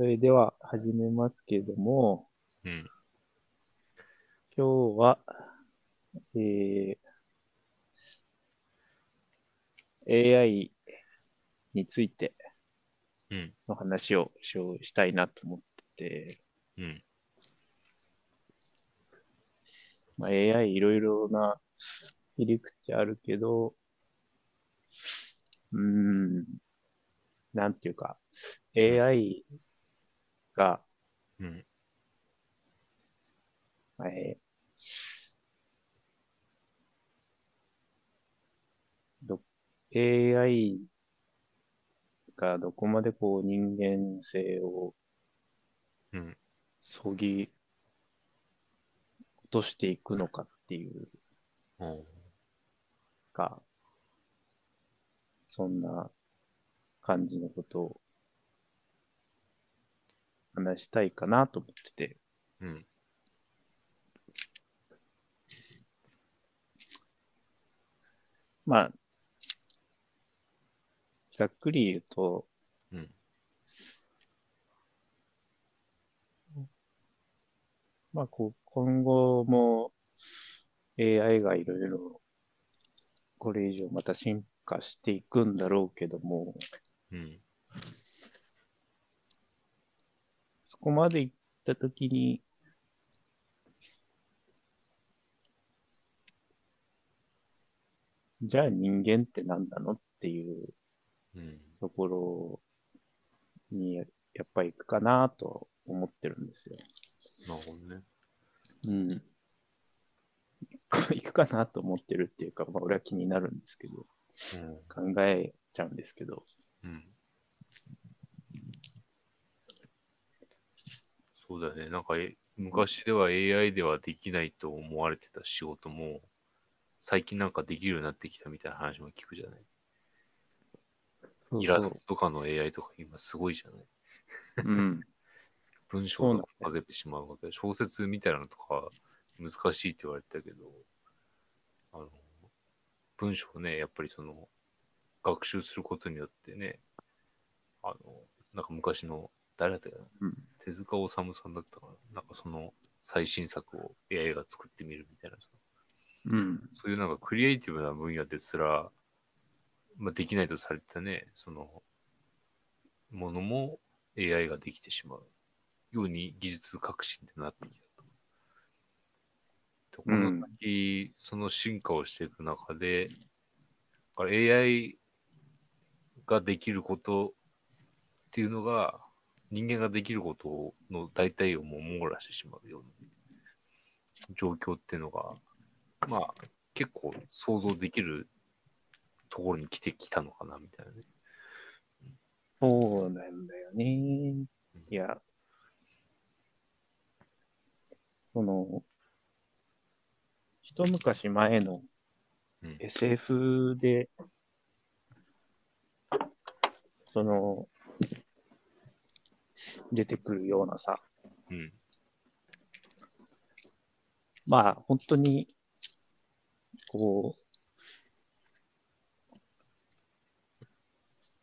それでは始めますけれども、うん、今日は、AI についての話をしたいなと思ってて、うんまあ、AI いろいろな切り口あるけど、なんていうか、AI が、うんAI がどこまでこう人間性をそぎ落としていくのかっていうか、そんな感じのことを話したいかなと思ってて、うん、まあざっくり言うと、うん、まあこう今後も AI がいろいろこれ以上また進化していくんだろうけども、うん、そこまでいったときにじゃあ人間って何なのっていうところにやっぱり行くかなと思ってるんですよ。なるほどね。うん。行くかなと思ってるっていうか、まあ、俺は気になるんですけど、うん、考えちゃうんですけど。うん。そうだね。なんか昔では AI ではできないと思われてた仕事も、最近なんかできるようになってきたみたいな話も聞くじゃない。イラストとかの AI とか今すごいじゃない。うん、文章とか上げてしまうわけで、小説みたいなのとか難しいって言われてたけど、文章をね、やっぱりその学習することによってね、なんか昔の誰だったかな、手塚治虫さんだったかな、なんかその最新作を AI が作ってみるみたいなさ、うん、そういうなんかクリエイティブな分野ですら、まあ、できないとされたね、そのものも AI ができてしまうように技術革新ってなってきたと。この先、その進化をしていく中で、AI ができることっていうのが、人間ができることの大体をもう網羅してしまうような状況っていうのが、まあ、結構想像できるところに来てきたのかなみたいなね。そうなんだよね。いや、その一昔前の SF で、うん、その出てくるようなさ、うん、まあ本当にこう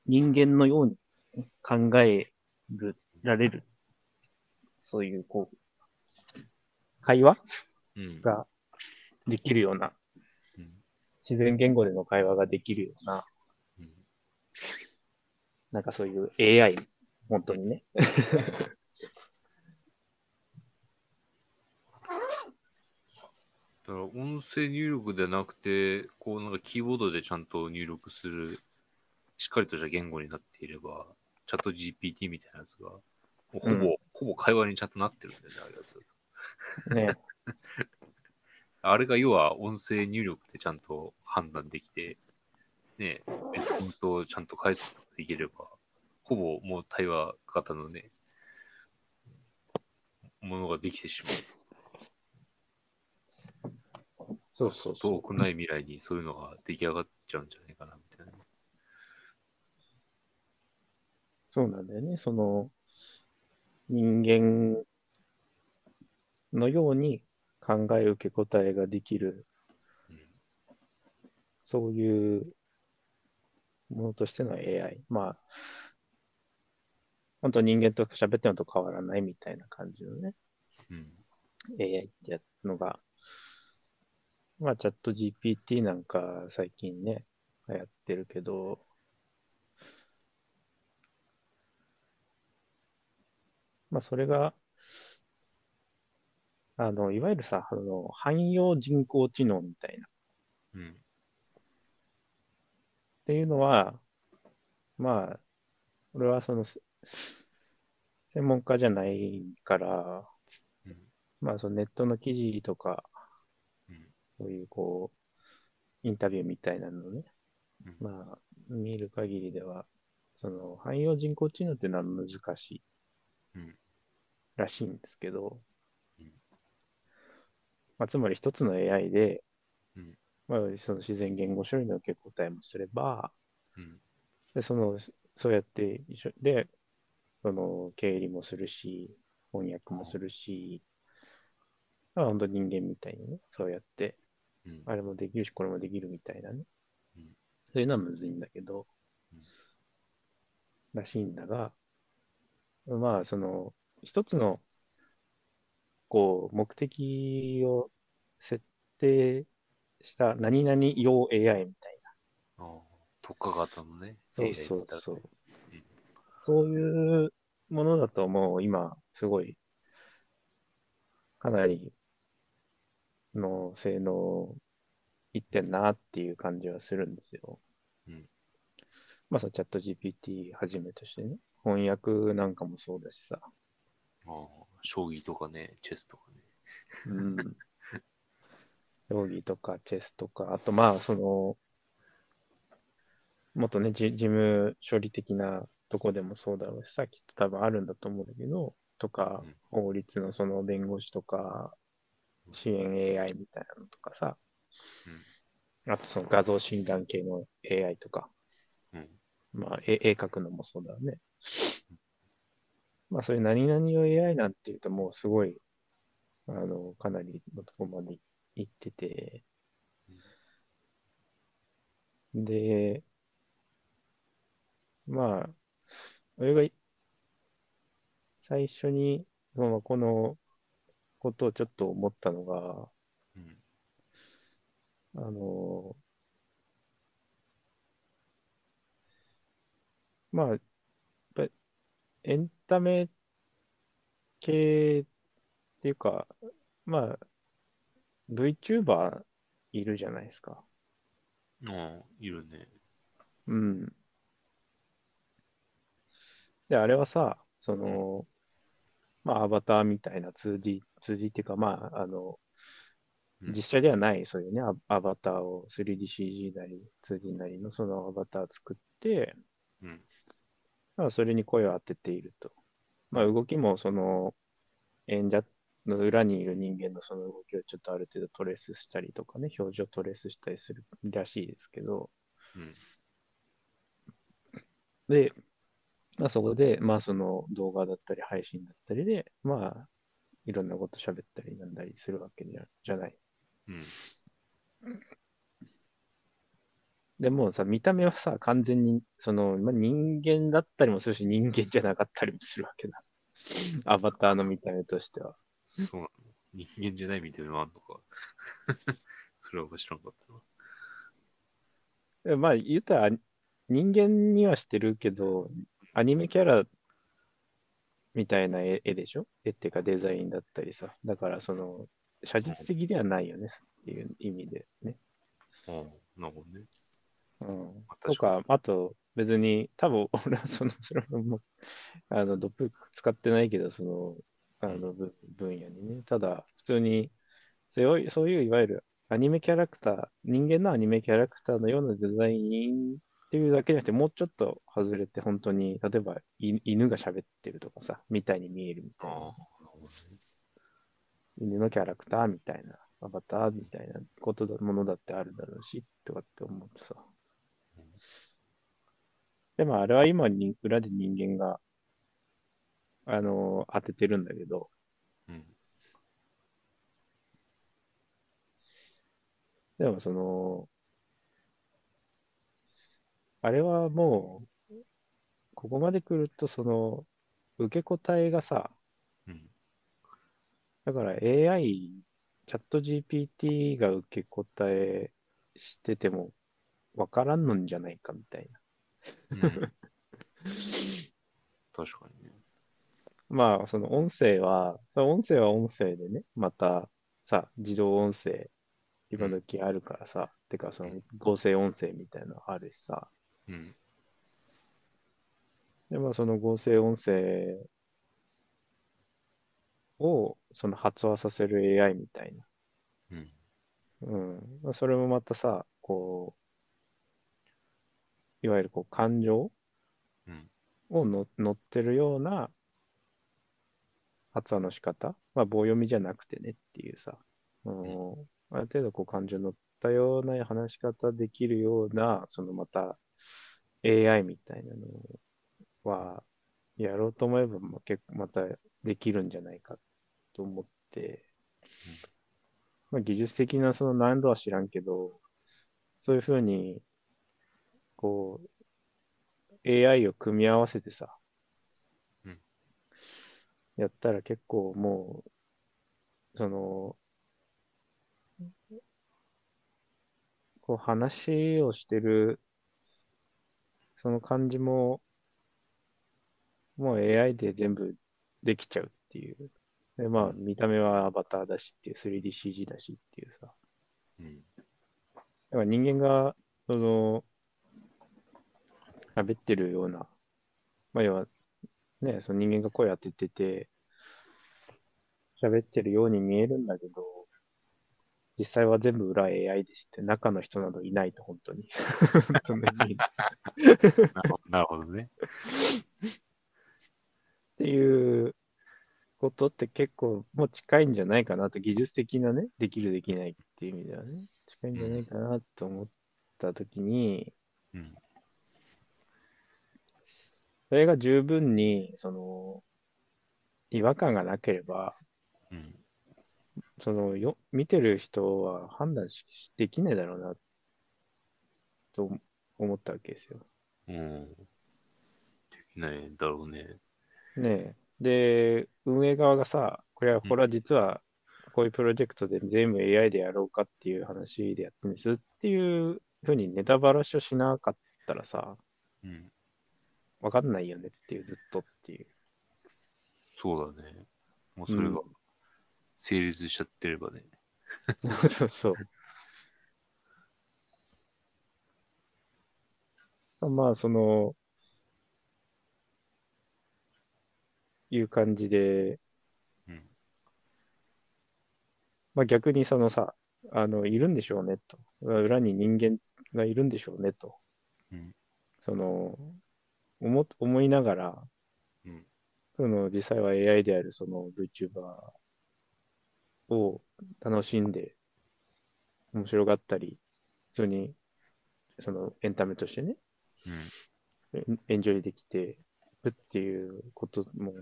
人間のように考えられる、そういう、こう、会話ができるような、うん、自然言語での会話ができるような、うん、なんかそういう AI、本当にね。だから音声入力でなくて、こう、なんかキーボードでちゃんと入力する。しっかりとした言語になっていれば、チャット GPT みたいなやつが、ほぼ会話にちゃんとなってるんだよね、あれやつ。ねあれが要は音声入力でちゃんと判断できて、ね、レスポンスをちゃんと返すことができれば、ほぼもう対話型のね、ものができてしまう。そうそうそう。遠くない未来にそういうのが出来上がっちゃうんじゃないかな、みたいな。そうなんだよね。その人間のように考え受け答えができる、うん、そういうものとしての AI。まあ、本当人間と喋ってるのと変わらないみたいな感じのね、うん、AI ってやつのが、まあチャット GPT なんか最近ね、流行ってるけど、まあそれが、いわゆるさ、汎用人工知能みたいな。うん、っていうのは、まあ、俺はその、専門家じゃないから、うん、まあそのネットの記事とか、うん、そういうこう、インタビューみたいなのをね、うん、まあ、見る限りでは、その、汎用人工知能っていうのは難しい、うん、らしいんですけど、まあ、つまり一つの AI で、うんまあ、その自然言語処理の受け答えもすれば、うん、でそうやって一緒でその経理もするし翻訳もするし、うん、本当に人間みたいにねそうやって、うん、あれもできるしこれもできるみたいなね、うん、そういうのはむずいんだけど、うん、らしいんだがまあその一つのこう目的を設定した何々用 AI みたいな。ああ、特化型のね。そうそうそう。うん、そういうものだともう今すごいかなりの性能いってんなっていう感じはするんですよ。うん、まあそのチャット GPT はじめとしてね翻訳なんかもそうだしさ。あ将棋とかね、チェスとかね。うん。将棋とかチェスとか、あとまあ、その、もっとね、事務処理的なとこでもそうだろうし、さきっと多分あるんだと思うんだけど、とか、うん、法律のその弁護士とか、支援 AI みたいなのとかさ、うん、あとその画像診断系の AI とか、うん、まあ、絵描くのもそうだよね。まあそういう何々を AI なんていうともうすごい、かなりのとこまで行ってて、で、まあ、俺が最初に、このことをちょっと思ったのが、うん、まあ、エンタメ系っていうか、まあ、VTuber いるじゃないですか。うん、いるね。うん。で、あれはさ、その、まあ、アバターみたいな 2D っていうか、まあ、実写ではない、そういうね、アバターを 3DCG なり、2D なりのそのアバター作って、うんそれに声を当てていると。まあ、動きも、その、演者の裏にいる人間のその動きをちょっとある程度トレースしたりとかね、表情トレースしたりするらしいですけど。うん、で、まあ、そこで、まあ、その動画だったり配信だったりで、まあ、いろんなこと喋ったりなんだりするわけじゃない。うん、でもうさ、見た目はさ、完全に、その、まあ、人間だったりもするし、人間じゃなかったりもするわけだ。アバターの見た目としては。そうなの。人間じゃない見た目もあんのか。それは面白かったな。まあ、言うたら、人間にはしてるけど、アニメキャラみたいな絵でしょ？絵っていうかデザインだったりさ。だから、その、写実的ではないよね、っていう意味でね。うん、なるほどね。うん、とか、あと別に、多分俺はそれもドップ使ってないけど、その、分野にね、ただ、普通に強い、そういういわゆるアニメキャラクター、人間のアニメキャラクターのようなデザインっていうだけじゃなくて、もうちょっと外れて、本当に、例えば犬が喋ってるとかさ、みたいに見えるみたいな。犬のキャラクターみたいな、アバターみたいなことだものだってあるだろうし、とかって思ってさ。でもあれは今に裏で人間が、当ててるんだけど、うん、でもその、あれはもう、ここまで来るとその、受け答えがさ、うん、だから AI、チャット GPT が受け答えしてても分からんのんじゃないかみたいな。うん、確かにね。まあ、その音声でね、またさ、自動音声、今時あるからさ、うん、てかその合成音声みたいなのあるしさ。うん。で、まあ、その合成音声をその発話させる AI みたいな。うん。うん。まあ、それもまたさ、こう、いわゆるこう感情を乗ってるような発話の仕方、まあ、棒読みじゃなくてねっていうさ、うん、ある程度こう感情乗ったような話し方できるような、そのまた AI みたいなのは、やろうと思えば、まあ、結構またできるんじゃないかと思って、まあ、技術的なその難易度は知らんけど、そういうふうに、こう、AI を組み合わせてさ、うん、やったら結構もう、その、こう話をしてる、その感じも、もう AI で全部できちゃうっていう。で、まあ、見た目はアバターだしっていう、3DCG だしっていうさ。うん。だから人間が、その、喋ってるような、まあ、要は、ね、その人間が声当ててて、喋ってるように見えるんだけど、実際は全部裏 AI でして、中の人などいないと、本当に。なるほどね。っていうことって結構もう近いんじゃないかなと、技術的なね、できるできないっていう意味ではね、近いんじゃないかなと思ったときに、うん、それが十分にその違和感がなければ、うん、その見てる人は判断できないだろうなと思ったわけですよ。うん、できないだろうね。ねえ、で、運営側がさ、これは実はこういうプロジェクトで全部 AI でやろうかっていう話でやってるんですっていうふうにネタばらしをしなかったらさ、うん、わかんないよねっていう、ずっとっていう。そうだね。もうそれが成立しちゃってればね。うん、そうそう。まあ、その、いう感じで、うん、まあ逆にそのさ、いるんでしょうねと、裏に人間がいるんでしょうねと、うん、その思いながら、うん、その実際は AI であるその VTuber を楽しんで面白がったり、普通にそのエンタメとしてね、うん、エンジョイできてっていうことも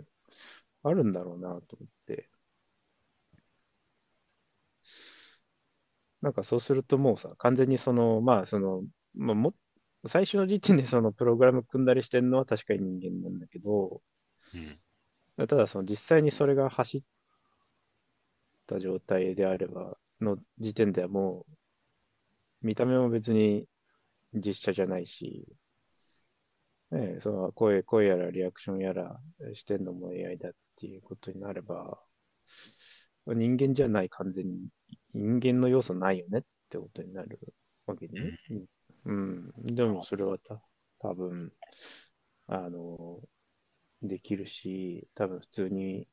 あるんだろうなと思って。なんかそうするともうさ、完全にその、まあその、まあ、最初の時点でそのプログラム組んだりしてるのは確かに人間なんだけど、うん、ただその実際にそれが走った状態であれば、の時点ではもう、見た目も別に実写じゃないし、ね、その声やらリアクションやらしてんのも AI だっていうことになれば、人間じゃない、完全に人間の要素ないよねってことになるわけでね。うん。でもそれは多分、できるし、多分普通に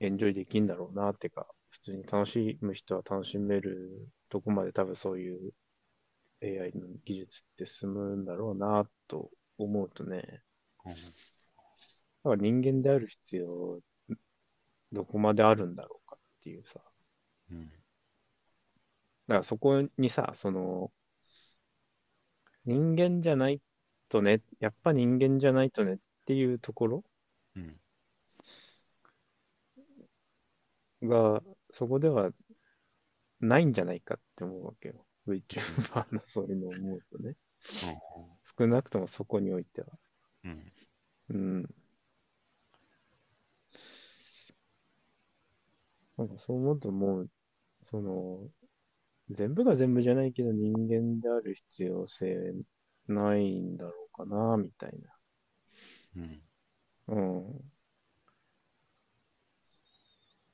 エンジョイできるんだろうなってか、普通に楽しむ人は楽しめるとこまで多分そういう AI の技術って進むんだろうなと。思うとね、うん、だから人間である必要どこまであるんだろうかっていうさ、うん、だからそこにさ、その人間じゃないとね、やっぱ人間じゃないとねっていうところ、うん、がそこではないんじゃないかって思うわけよ、 VTuber のそういうのを思うとね、うん、少なくともそこにおいては、うん、うん、なんかそう思うともう、その、全部が全部じゃないけど人間である必要性ないんだろうかな、みたいな。うん。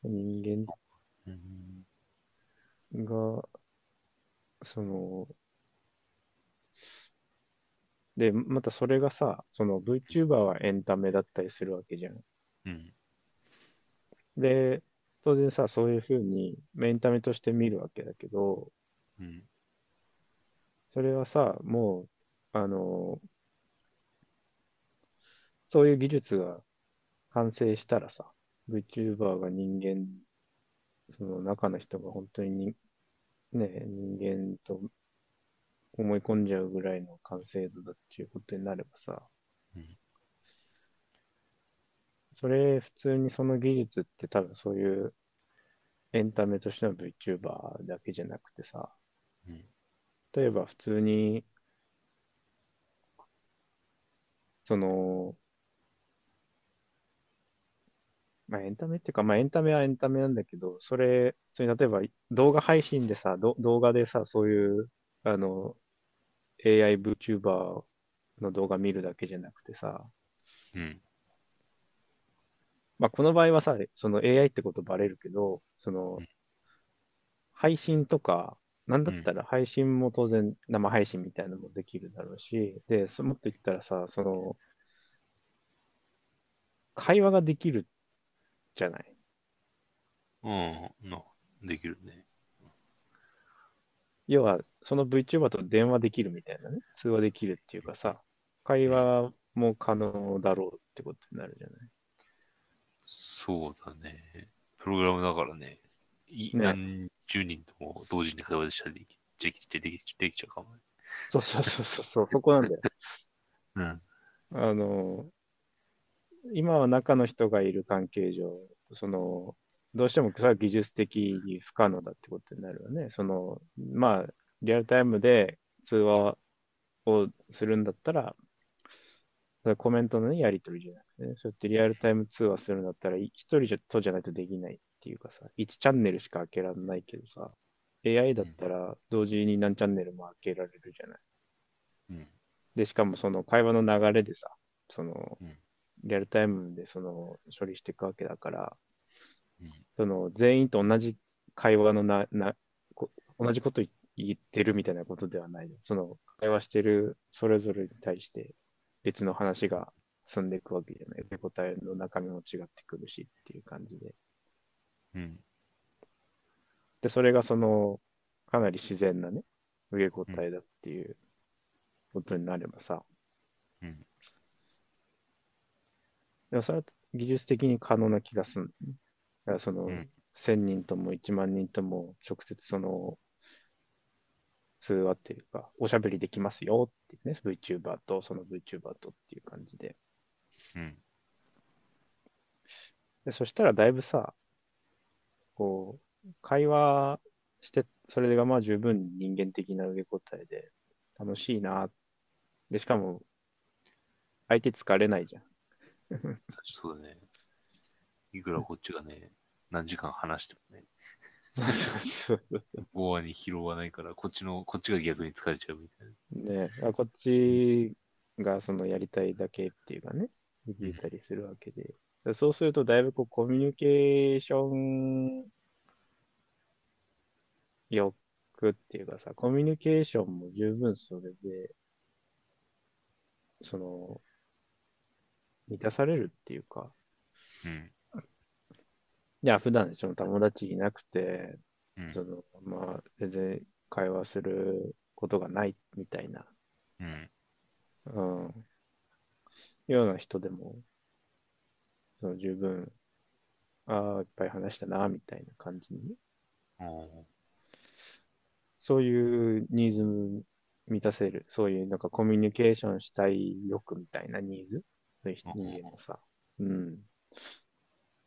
うん。人間が、その、で、またそれがさ、その VTuber はエンタメだったりするわけじゃん。うん。で、当然さ、そういうふうにエンタメとして見るわけだけど、うん、それはさ、もう、そういう技術が完成したらさ、VTuber が人間、その中の人が本当に人間と思い込んじゃうぐらいの完成度だっていうことになればさ、うんそれ、普通にその技術って多分そういうエンタメとしての VTuber だけじゃなくてさ、うん、例えば普通に、その、まあエンタメっていうか、まあエンタメはエンタメなんだけど、それ例えば動画配信でさ、動画でさ、そういう、AI VTuber の動画見るだけじゃなくてさ、うんまあ、この場合はさ、その AI ってことバレるけど、その、配信とか、なんだったら配信も当然生配信みたいなのもできるだろうし、で、もっと言ったらさ、その、会話ができるじゃない。うん、できるね。要は、その VTuber と電話できるみたいなね、通話できるっていうかさ、会話も可能だろうってことになるじゃない。そうだね。プログラムだからね。何十人とも同時に会話したりできちゃうかも。そう、そこなんだよ。うん。今は中の人がいる関係上、その、どうしてもそれは技術的に不可能だってことになるよね。その、まあ、リアルタイムで通話をするんだったら、コメントの、ね、やり取りじゃなくて、ね、そうやってリアルタイム通話するんだったら、一人とじゃないとできないっていうかさ、1チャンネルしか開けられないけどさ、AI だったら同時に何チャンネルも開けられるじゃない。うん、で、しかもその会話の流れでさ、その、リアルタイムでその処理していくわけだから、うん、その全員と同じ会話の同じこと言ってるみたいなことではない。その会話してるそれぞれに対して、別の話が進んでいくわけじゃない。受け答えの中身も違ってくるしっていう感じで。うん。で、それがその、かなり自然なね、受け答えだっていうことになればさ。うん。でもそれは技術的に可能な気がする。だからその、1000人とも1万人とも直接その、通話っていうか、おしゃべりできますよっていうね、VTuber とその VTuber とっていう感じで。うん。で、そしたらだいぶさ、こう、会話して、それがまあ十分人間的な受け答えで、楽しいな。で、しかも、相手疲れないじゃん。そうだね。いくらこっちがね、何時間話してもね。ボアに拾わないから、こっちが逆に疲れちゃうみたいな。ねえ、こっちがそのやりたいだけっていうかね、できたりするわけで。そうすると、だいぶこうコミュニケーション欲っていうかさ、コミュニケーションも十分それで、その、満たされるっていうか。うんじゃあ普段その友達いなくて、そのまあ全然会話することがないみたいな、ような人でもその十分いっぱい話したなみたいな感じに、そういうニーズも満たせる、そういうなんかコミュニケーションしたい欲みたいなニーズ、そういう人間もさ、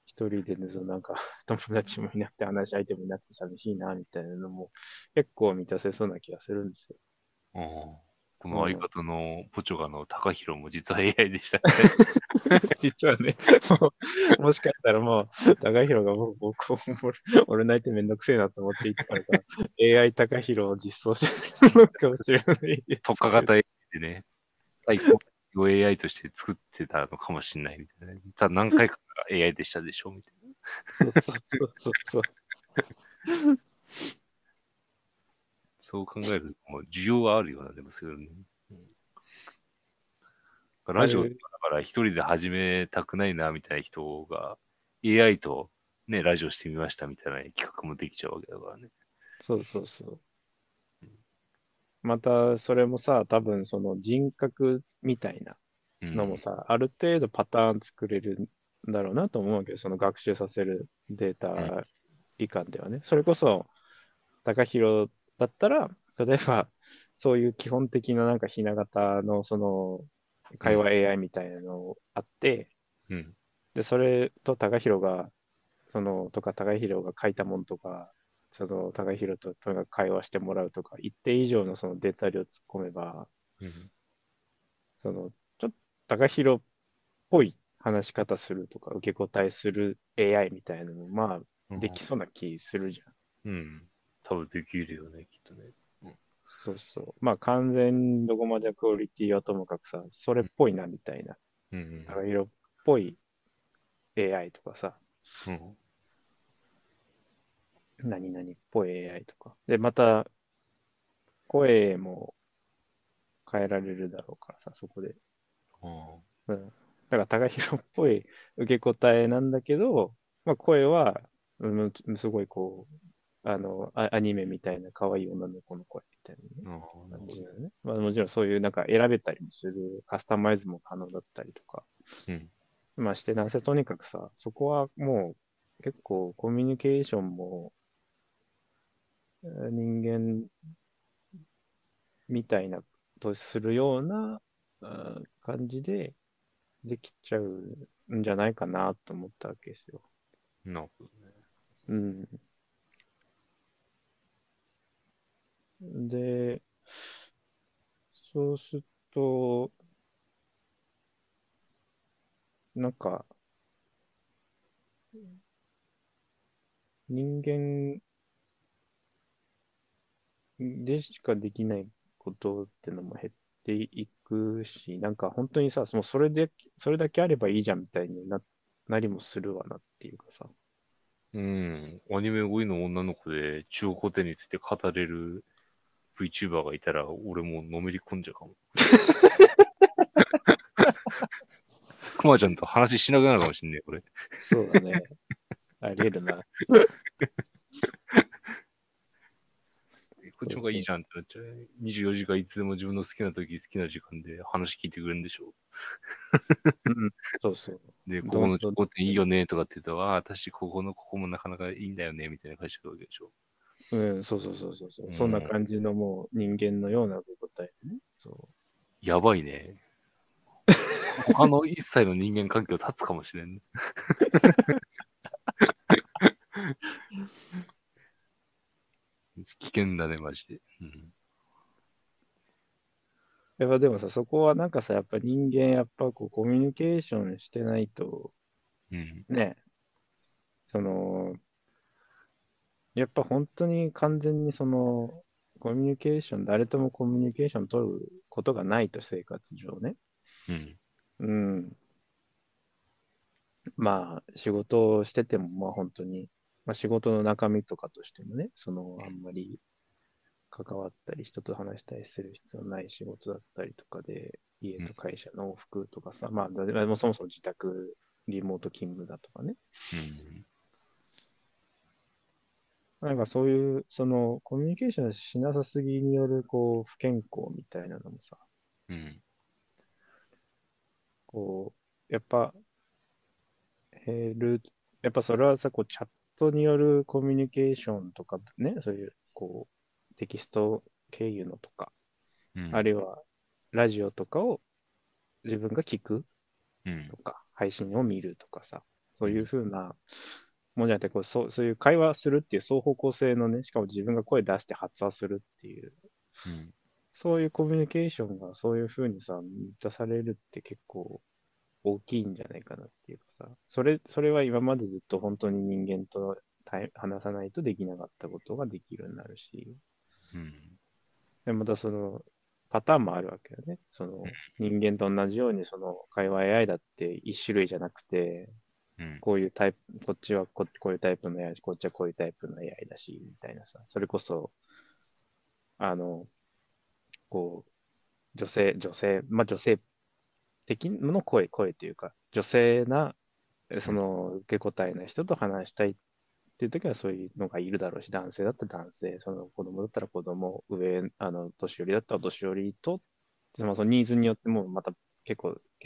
一人で、ね、そのなんか友達もいなくて話し相手もいなくて寂しいなみたいなのも結構満たせそうな気がするんですよ。この相方のポチョガの高弘も実は AI でしたね。実はね、もしかしたらもう、高弘が僕を俺泣いてめんどくせえなと思って言ってたから、AI 高弘を実装してるのかもしれない。特化型 AI でね、最高の AI として作ってたのかもしれないみたいな。実は何回か AI でしたでしょみたいな。そう。そう考えると、需要はあるような、でもするね。うん、ラジオだから一人で始めたくないな、みたいな人が、AI と、ね、ラジオしてみました、みたいな企画もできちゃうわけだからね。そうそうそう。うん、また、それもさ、多分、その人格みたいなのもさ、うん、ある程度パターン作れるんだろうなと思うわけど、その学習させるデータ以下ではね。うん、それこそ、高弘だったら、例えば、そういう基本的ななんかひな型のその会話 AI みたいなのあって、うん、で、それと高弘が、その、とか高弘が書いたもんとか、その高弘ととにかく会話してもらうとか、一定以上のそのデータ量突っ込めば、うん、その、ちょっと高弘っぽい話し方するとか、受け答えする AI みたいなのも、まあ、できそうな気するじゃん。うん。うん多分できるよね、きっとね。うん、そうそう。まあ完全どこまでクオリティはともかくさ、それっぽいなみたいな。うん。高弘っぽい AI とかさ。うん。何々っぽい AI とか。で、また、声も変えられるだろうからさ、そこで。うん。うん、だから高弘っぽい受け答えなんだけど、まあ声は、うん、すごいこう、アニメみたいな可愛い女の子の声みたいな、ねねまあ、もちろんそういうなんか選べたりもするカスタマイズも可能だったりとか、うん、まあしてなんせとにかくさそこはもう結構コミュニケーションも人間みたいなとするような感じでできちゃうんじゃないかなと思ったわけですよ。なるほどね。うんで、そうすると、なんか、人間でしかできないことってのも減っていくし、なんか本当にさ、もうそれだけあればいいじゃんみたいになりもするわなっていうかさ。うん、アニメ5位の女の子で中国古典について語れる。VTuber がいたら俺ものめり込んじゃうかも。クマちゃんと話しなくなるかもしんねえ、これ。そうだね。ありえるな。こっちの方がいいじゃんってなっちゃう。24時間いつでも自分の好きな時、好きな時間で話聞いてくれるんでしょ、うん、そうそう。で、ここの中古店いいよねとかって言ったら、私、ここもなかなかいいんだよねみたいな返してくるわけでしょ。うん、そうそうそうそう、うん。そんな感じのもう人間のような答えね。そう。やばいね。他の一切の人間関係を断つかもしれんね。危険だね、マジで。うん、やっぱでもさ、そこはなんかさ、やっぱ人間、やっぱこうコミュニケーションしてないと、うん、ね、やっぱ本当に完全にそのコミュニケーション、誰ともコミュニケーション取ることがないと生活上ね。うん。うん。まあ仕事をしててもまあ本当に、まあ、仕事の中身とかとしてもね、そのあんまり関わったり人と話したりする必要ない仕事だったりとかで、家と会社の往復とかさ、うん、まあもそもそも自宅、リモート勤務だとかね。うんなんかそういう、その、コミュニケーションしなさすぎによる、こう、不健康みたいなのもさ、うん。こう、やっぱ、減る、やっぱそれはさ、こう、チャットによるコミュニケーションとか、ね、そういう、こう、テキスト経由のとか、うん、あるいは、ラジオとかを自分が聞くとか、うん、配信を見るとかさ、そういうふうな、もうじゃなくてこうそういう会話するっていう双方向性のね、しかも自分が声出して発話するっていう、うん、そういうコミュニケーションがそういう風にさ、満たされるって結構大きいんじゃないかなっていうかさ、それは今までずっと本当に人間と話さないとできなかったことができるようになるし、うん、でまたそのパターンもあるわけよね。その人間と同じようにその会話 AI だって一種類じゃなくて、うん、こういうタイプ、こっちはこういうタイプの AI だし、こっちはこういうタイプの AI だし、みたいなさ、それこそ、こう、女性的の声というか、女性な、その受け答えな人と話したいっていう時はそういうのがいるだろうし、男性だったら男性、その子供だったら子供、年寄りだったら年寄りと、そのニーズによってもまた結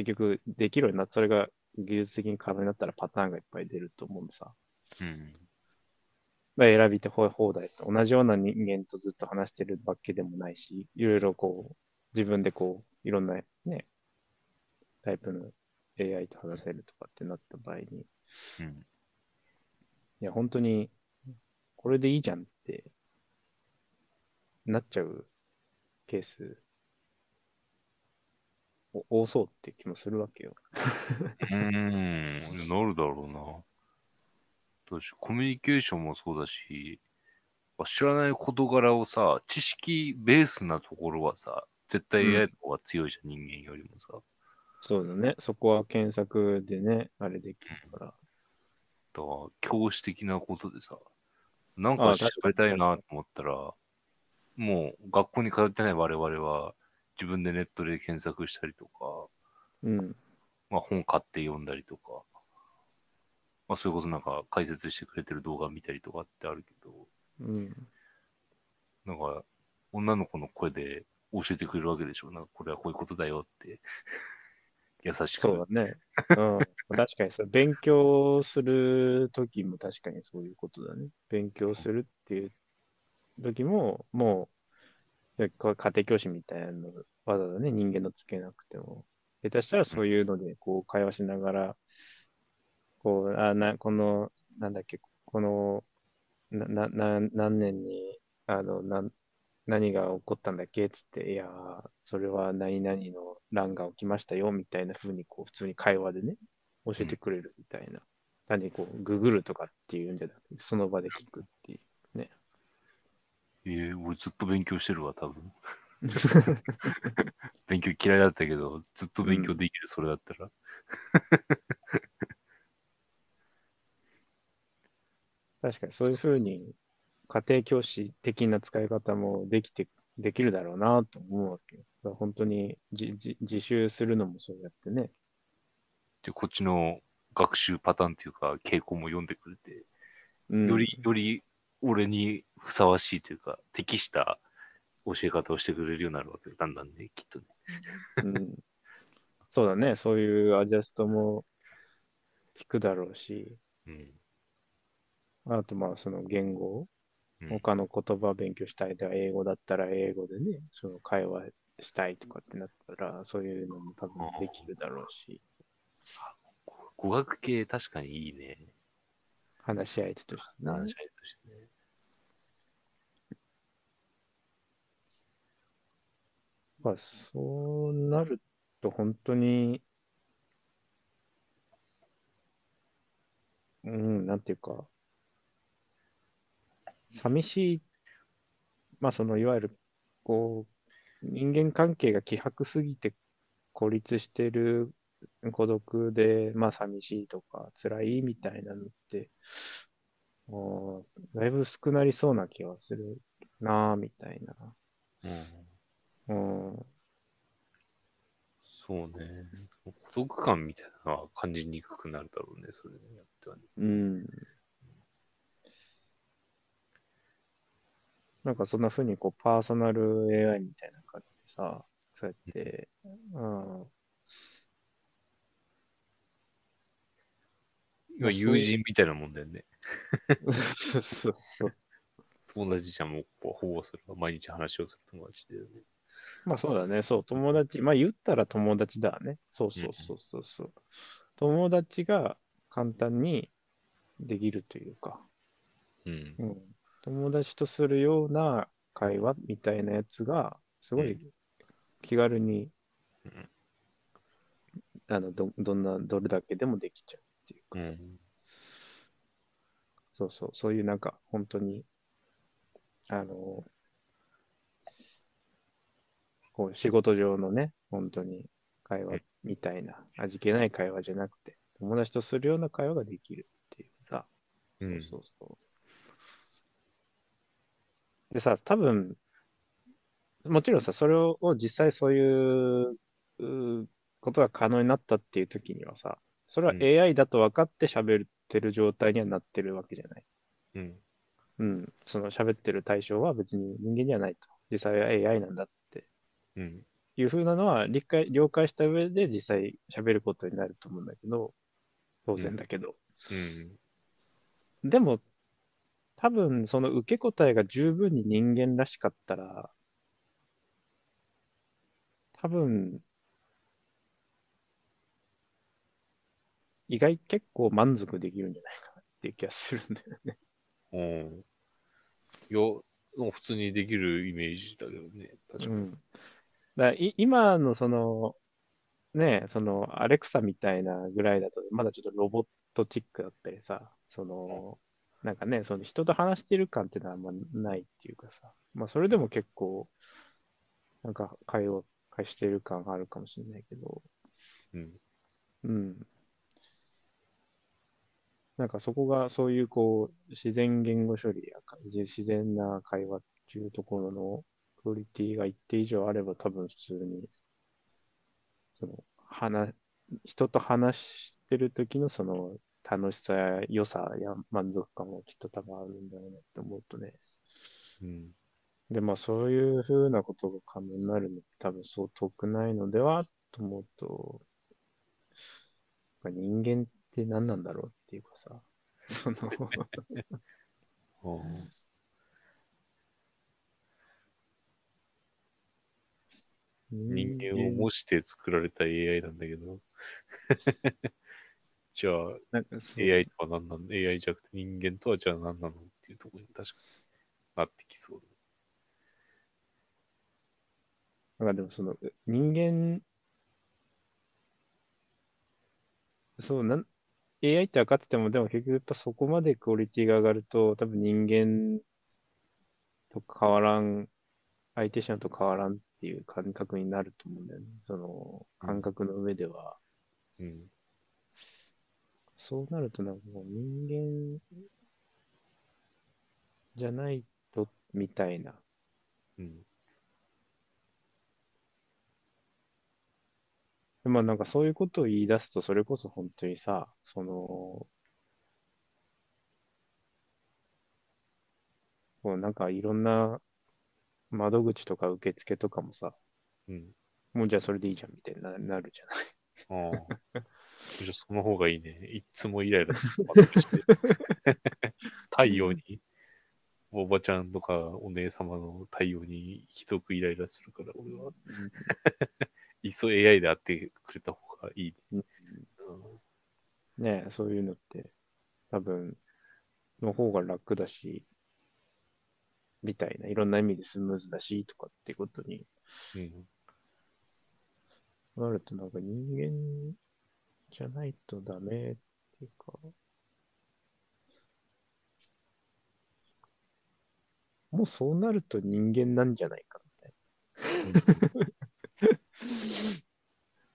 局できるようになって、それが技術的に可能になったらパターンがいっぱい出ると思うんでさ。うん。だから選びて放題と。同じような人間とずっと話してるわけでもないし、いろいろこう、自分でこう、いろんなね、タイプの AI と話せるとかってなった場合に、うん、いや、本当に、これでいいじゃんってなっちゃうケース、多そうって気もするわけよ。なるだろうな。私、コミュニケーションもそうだし、知らない事柄をさ、知識ベースなところはさ、絶対 AI の方が強いじゃん、うん、人間よりもさ。そうだね。そこは検索でね、あれできるから。だから、教師的なことでさ、なんか調べたいなと思ったら、もう学校に通ってない我々は、自分でネットで検索したりとか、うん、まあ本買って読んだりとか、まあそういうことなんか解説してくれてる動画見たりとかってあるけど、うん、なんか女の子の声で教えてくれるわけでしょ。なんかこれはこういうことだよって優しく。そうだね。うん、確かにさ、勉強するときも確かにそういうことだね。勉強するっていうときももう。家庭教師みたいなのわざわざね、人間のつけなくても。下手したらそういうので、こう、会話しながら、こう、何年に、何が起こったんだっけつって、いや、それは何々の乱が起きましたよ、みたいな風に、こう、普通に会話でね、教えてくれるみたいな。単にこう、ググるとかっていうんじゃなくて、その場で聞くっていう。俺ずっと勉強してるわ、多分。勉強嫌いだったけど、ずっと勉強できる、うん、それだったら。確かに、そういうふうに、家庭教師的な使い方もできるだろうなと思うわけよ。だから本当に自習するのもそうやってね。で、こっちの学習パターンというか、傾向も読んでくれて、より、俺にふさわしいというか、適した教え方をしてくれるようになるわけだんだんね、きっとね。うん、そうだね、そういうアジャストも効くだろうし、うん、あとまあその言語、うん、他の言葉を勉強したいとか、英語だったら英語でね、その会話したいとかってなったら、そういうのも多分できるだろうし。語学系確かにいいね。話し合いとしてね。話し合いとしてね。まあ、そうなると本当に、なんていうか、寂しい、まあそのいわゆる、こう、人間関係が希薄すぎて孤立してる、孤独で、まあ寂しいとか、辛いみたいなのって、だいぶ少なりそうな気はするなぁ、みたいな。うんうん、そうね。孤独感みたいなのは感じにくくなるだろうね、それによってはね。うん。なんかそんな風にこうパーソナル AI みたいな感じでさ、そうやって、友人みたいなもんだよね。そうそう。友達じゃん、もう保護する。毎日話をする友達だよね。まあそうだね、そう、友達、まあ言ったら友達だね。そう。友達が簡単にできるというか、友達とするような会話みたいなやつが、すごい気軽に、うん、どれだけでもできちゃうっていうかさ、うん、そういうなんか本当にこう仕事上のね本当に会話みたいな、うん、味気ない会話じゃなくて友達とするような会話ができるっていうさ、うん、そうでさ、多分もちろんさ、それを実際そういうことが可能になったっていう時にはさ、それは AI だと分かって喋ってる状態にはなってるわけじゃない。うん。うん。その喋ってる対象は別に人間にはないと。実際は AI なんだって。うん。いうふうなのは了解した上で実際喋ることになると思うんだけど、当然だけど。うん。でも、多分その受け答えが十分に人間らしかったら、多分、結構満足できるんじゃないかなっていう気がするんだよね。うん。いや、普通にできるイメージだけどね、確かに。うん、だ今のその、ね、そのアレクサみたいなぐらいだと、まだちょっとロボットチックだったりさ、その、なんかね、その人と話してる感っていうのはあんまないっていうかさ、まあそれでも結構、なんか会話してる感があるかもしれないけど、うん。うん。なんかそこがそういうこう、自然言語処理や自然な会話っていうところのクオリティが一定以上あれば多分普通に、その、人と話してる時のその楽しさや良さや満足感もきっと多分あるんだろうなって思うとね。うん。で、まあ、そういうふうなことが可能になるのって多分そう遠くないのではと思うと、人間って何なんだろうっていうかさ、その人間を模して作られた AI なんだけどじゃあなんか AI とは何なの、 AI じゃなくて人間とはじゃあ何なのっていうところに確かになってきそうだ。なんかでもその人間、そうAI って分かってても、でも結局やっぱそこまでクオリティが上がると、多分人間と変わらん、相手者と変わらんっていう感覚になると思うんだよね。その感覚の上では。うん。そうなるとなんかもう人間じゃないと、みたいな。うん。まあなんかそういうことを言い出すと、それこそ本当にさ、その、こうなんかいろんな窓口とか受付とかもさ、うん、もうじゃあそれでいいじゃんみたいになるじゃない。ああ。じゃあその方がいいね。いつもイライラする。対応に。おばちゃんとかお姉様の対応にひどくイライラするから、俺は。いっそ AI であってくれた方がいい。うんうん、ねえ、そういうのって、多分、の方が楽だし、みたいな、いろんな意味でスムーズだし、とかってことに、うん、なると、なんか人間じゃないとダメっていうか、もうそうなると人間なんじゃないか、みたいな。うん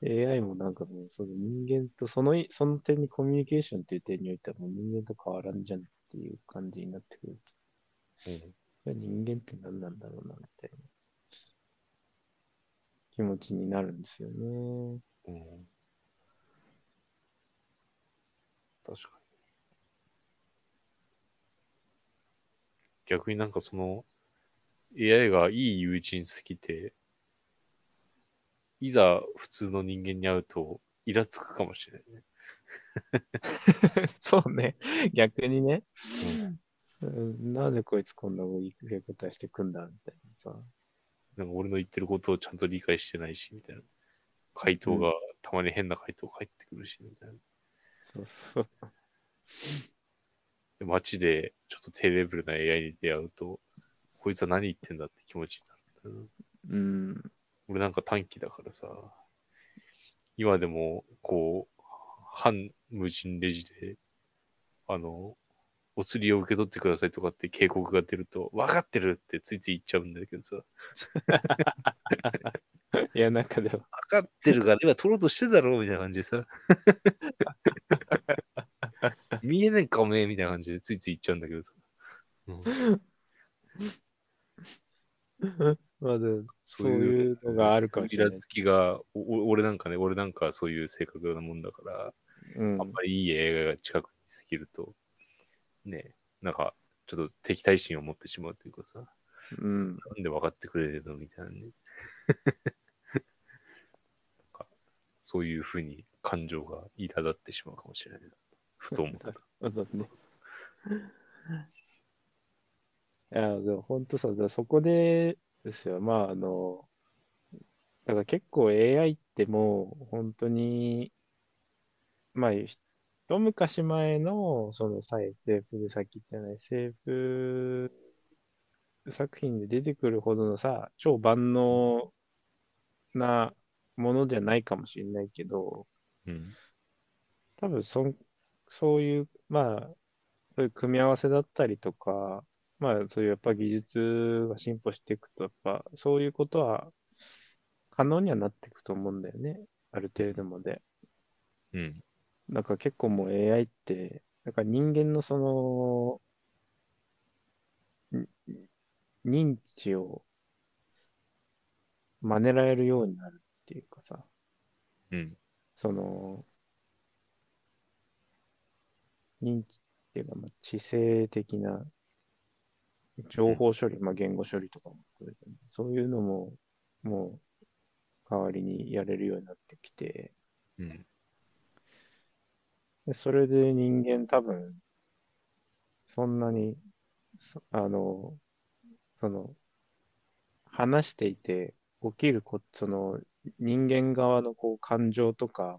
AI もなんかもうその人間とその点にコミュニケーションという点においてはもう人間と変わらんじゃんっていう感じになってくると、うん、人間って何なんだろうなみたいな気持ちになるんですよね、うん、確かに逆になんかその AI がいい友人すぎていざ普通の人間に会うとイラつくかもしれないね。そうね。逆にね、うん。なんでこいつこんな受け答えしてくんだみたいなさ。なんか俺の言ってることをちゃんと理解してないしみたいな。回答が、うん、たまに変な回答返ってくるしみたいな。そうそう。で街でちょっと低レベルな AI に出会うとこいつは何言ってんだって気持ちになる。うん。俺なんか短期だからさ、今でもこう、半無人レジで、お釣りを受け取ってくださいとかって警告が出ると、分かってるってついつい言っちゃうんだけどさ。いや、なんかでも。分かってるから今取ろうとしてだろうみたいな感じでさ。見えないかもねみたいな感じでついつい言っちゃうんだけどさ。うん、まあでもそういうのがあるかもしれない。イラつきが俺なんかそういう性格なもんだから、うん、あんまりいい映画が近くに過ぎるとね、なんかちょっと敵対心を持ってしまうというかさ、うん、なんで分かってくれるのみたいなね。なんかそういうふうに感情が苛立ってしまうかもしれないふと思った。いや、でも本当さ、そこでですよ。まあ、だから結構 AI ってもう本当に、まあ、一昔前の、そのさ、SF でさっき言ったような SF 作品で出てくるほどのさ、超万能なものじゃないかもしれないけど、うん、多分そういう、まあ、そういう組み合わせだったりとか、まあ、そういうやっぱ技術が進歩していくと、やっぱそういうことは可能にはなっていくと思うんだよね。ある程度まで。うん。なんか結構もう AI って、なんか人間のその、認知を真似られるようになるっていうかさ。うん。その、認知っていうか、まあ、知性的な、情報処理、まあ、言語処理とかも含めて、そういうのも、もう、代わりにやれるようになってきて、うん、でそれで人間多分、そんなに、話していて、起きるその、人間側のこう感情とか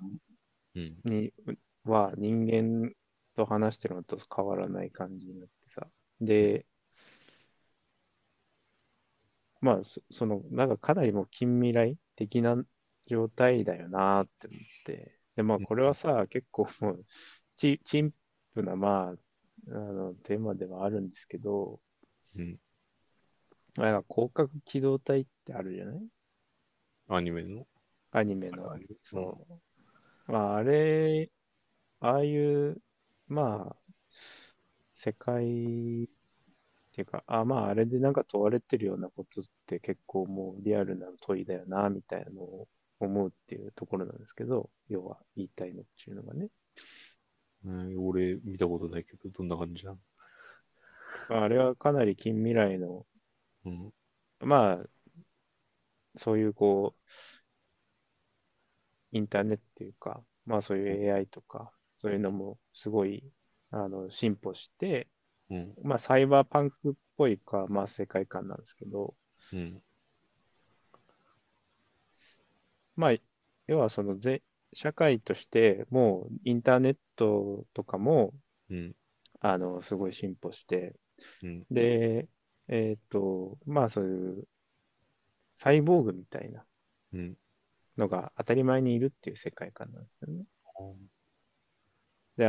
に、うん、は、人間と話してるのと変わらない感じになってさ、で、うんまあ、なんかかなりもう近未来的な状態だよなって思って。で、まあ、これはさ、結構もう、陳腐な、まあ、テーマではあるんですけど、うん。なんか、広角機動隊ってあるじゃないアニメの。そう。まあ、あれ、ああいう、まあ、世界、ていうか、まあ、あれでなんか問われてるようなことって結構もうリアルな問いだよな、みたいなのを思うっていうところなんですけど、要は言いたいのっていうのがね。俺見たことないけど、どんな感じなの？あれはかなり近未来の、うん、まあ、そういうこう、インターネットっていうか、まあそういう AI とか、そういうのもすごい、進歩して、うん、まあサイバーパンクっぽいか、まあ世界観なんですけど、うん、まあ要はその社会としてもうインターネットとかも、うん、すごい進歩して、うん、でまあそういうサイボーグみたいなのが当たり前にいるっていう世界観なんですよね。うん、で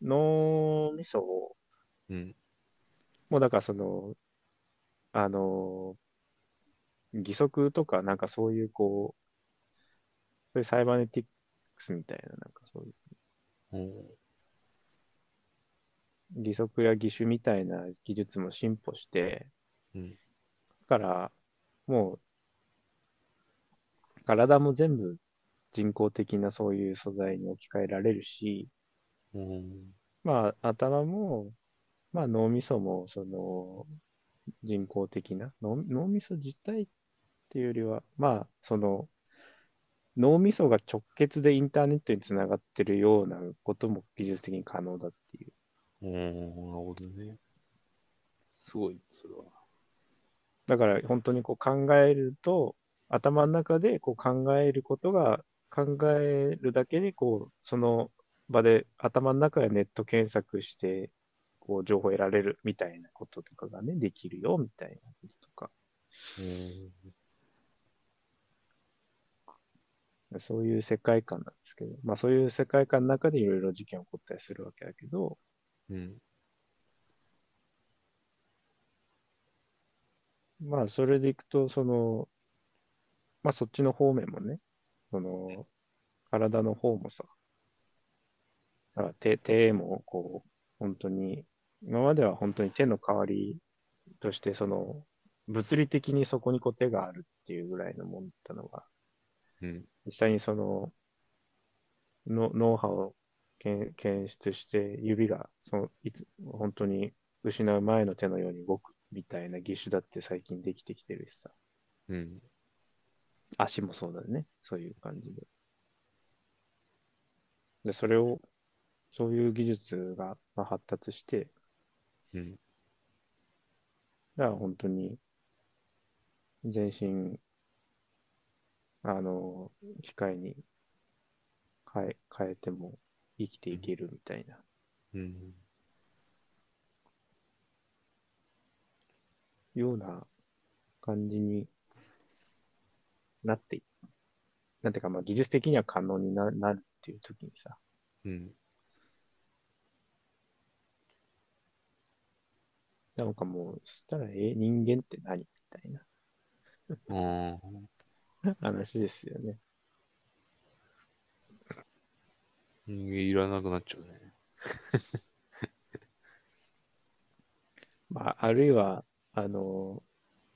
脳みそを、うん、もうだから義足とかなんかそういうこう、そういうサイバネティックスみたいな、なんかそういう、うん、義足や義手みたいな技術も進歩して、うん、だからもう、体も全部人工的なそういう素材に置き換えられるし、うん、まあ頭も、まあ、脳みそもその人工的な脳みそ自体っていうよりは、まあ、その脳みそが直結でインターネットにつながってるようなことも技術的に可能だっていう。なるほどね。すごいそれは。だから本当にこう考えると頭の中でこう考えるだけでこうその場で頭の中でネット検索してこう情報を得られるみたいなこととかがねできるよみたいなこととか、そういう世界観なんですけど、まあそういう世界観の中でいろいろ事件起こったりするわけだけど、うん、まあそれでいくと、その、まあそっちの方面もね、その、体の方もさ、だから手もこう、本当に、今までは本当に手の代わりとして、その、物理的にそこにこう手があるっていうぐらいのもんだったのが、うん、実際にその、脳波を検出して、指がそのいつ本当に失う前の手のように動くみたいな義手だって最近できてきてるしさ。うん、足もそうだね。そういう感じで。で、それを、そういう技術が発達して、うん、だから本当に、全身、機械に変えても生きていけるみたいな。うん。ような感じになっていく。なんていうか、まあ技術的には可能になるっていう時にさ。うん。なんかもう、そしたら、人間って何みたいな。話ですよね。人間いらなくなっちゃうね。まあ、あるいは、も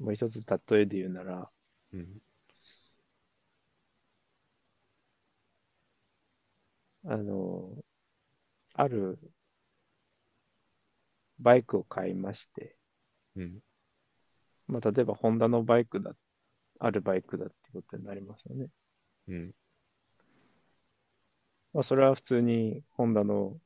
う一つ例えで言うなら、うん、あるバイクを買いまして、うん、まあ、例えばホンダのバイクだってあるバイクだってことになりますよね。うん。まあ、それは普通に、ホンダの、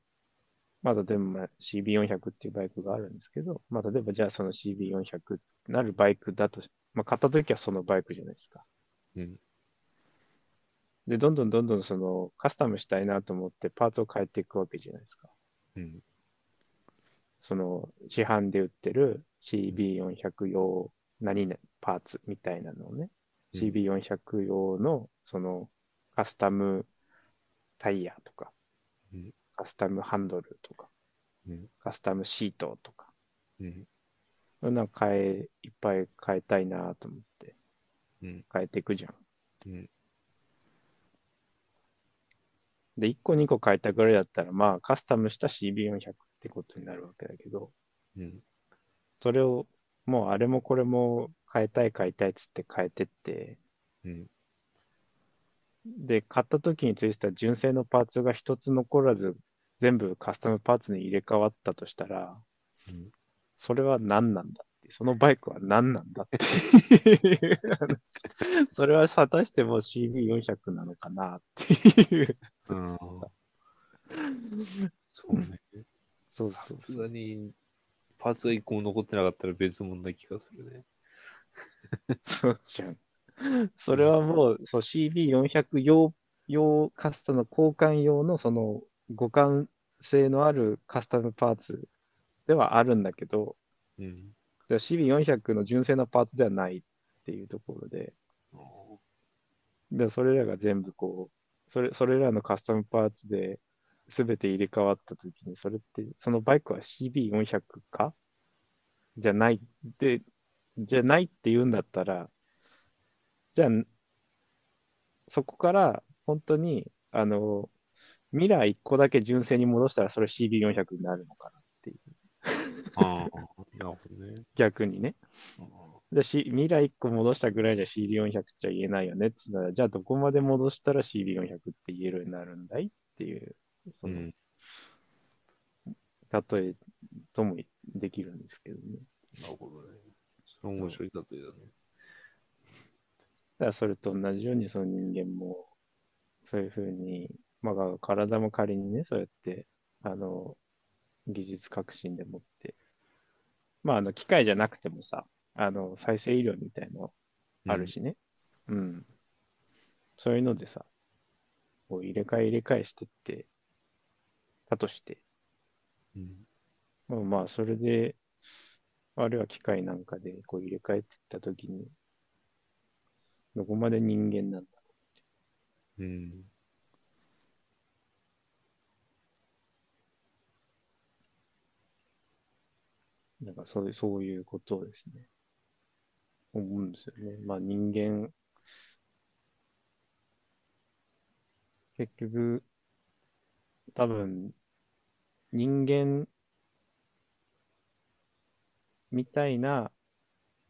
まあ、例えば CB400 っていうバイクがあるんですけど、まあ、例えばじゃあその CB400 なるバイクだと、まあ、買ったときはそのバイクじゃないですか。うん。で、どんどんその、カスタムしたいなと思ってパーツを変えていくわけじゃないですか。うん。その、市販で売ってる CB400 用、何々パーツみたいなのをね、うん、CB400 用のそのカスタムタイヤとか、うん、カスタムハンドルとか、うん、カスタムシートとか、うん、そんなのいっぱい変えたいなと思って、うん、変えていくじゃん。うん、で、1個2個変えたぐらいだったら、まあカスタムした CB400 ってことになるわけだけど、うん、それをもうあれもこれも変えたいっつって変えてって、うん、で買った時についてた純正のパーツが一つ残らず全部カスタムパーツに入れ替わったとしたら、うん、それは何なんだってそのバイクは何なんだってそれは果たしても CB400 なのかなっていうそうねそうさすがにパーツが1個も残ってなかったら別問題気がするね。そうじゃん。それはもう、そう CB400 用カスタム交換用のその互換性のあるカスタムパーツではあるんだけど、うん、CB400 の純正のパーツではないっていうところで、でそれらが全部こう、それらのカスタムパーツで、すべて入れ替わったときに、それって、そのバイクは CB400 かじゃないって言うんだったら、じゃあ、そこから本当に、ミラー1個だけ純正に戻したら、それ CB400 になるのかなっていう。ああ、なるほどね。逆にね。じゃあ、ミラー1個戻したぐらいじゃ CB400 じゃ言えないよねって言ったら、じゃあ、どこまで戻したら CB400 って言えるようになるんだいっていう。その、うん、例えともできるんですけどね。なるほどね。それ面白い例えだね。だからそれと同じようにその人間もそういうふうに、まあ、体も仮にねそうやって技術革新でもって、まあ、機械じゃなくてもさ再生医療みたいのあるしね、うんうん、そういうのでさこう入れ替えしてってだとして、うん、まあそれであるいは機械なんかでこう入れ替えていったときに、どこまで人間なんだろうって。うん。なんかそういうことをですね、思うんですよね。まあ人間、結局、多分、人間みたいな、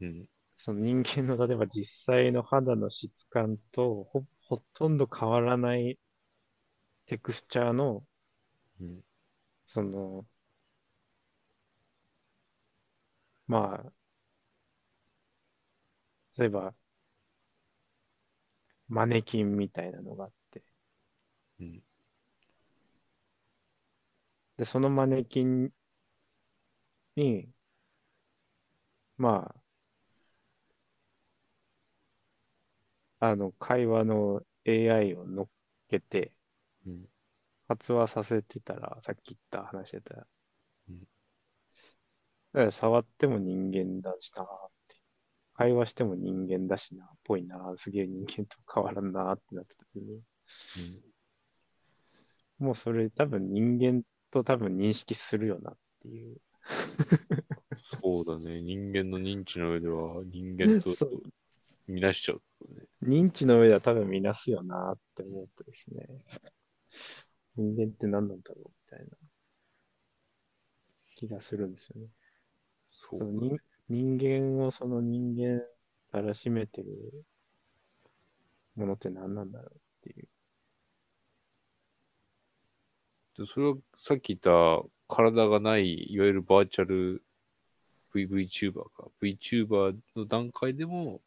うん、その人間の例えば実際の肌の質感とほとんど変わらないテクスチャーの、うん、その、まあ、例えば、マネキンみたいなのがあって、うん、で、そのマネキンに、まあ、会話の AI を乗っけて、うん、発話させてたら、さっき言った話してたら、うん、触っても人間だしなーって、会話しても人間だしな、っぽいな、すげえ人間と変わらんなってなった時に、うん、もうそれ多分人間と多分認識するよなっていう。そうだね。人間の認知の上では人間と見なしちゃう、ね。認知の上では多分見なすよなって思うとですね。人間って何なんだろうみたいな気がするんですよね。そうね。人間をその人間から占めてるものって何なんだろうっていう。それはさっき言った体がない、いわゆるバーチャルVTuber か VTuber の段階でも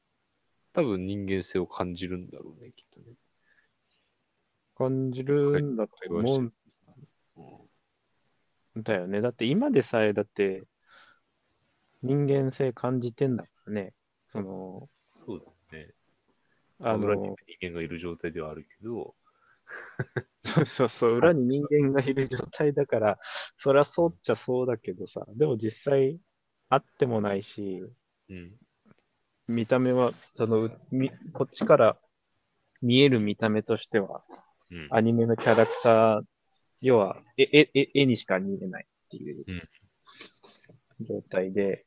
多分人間性を感じるんだろうね、きっとね。感じるんだと思うんだよね。だって今でさえだって人間性感じてんだからね。そうだね。裏に人間がいる状態ではあるけど。そう、裏に人間がいる状態だから、そりゃそうっちゃそうだけどさ、でも実際あってもないし、うん、見た目はこっちから見える見た目としては、うん、アニメのキャラクター、要は絵にしか見えないっていう状態で、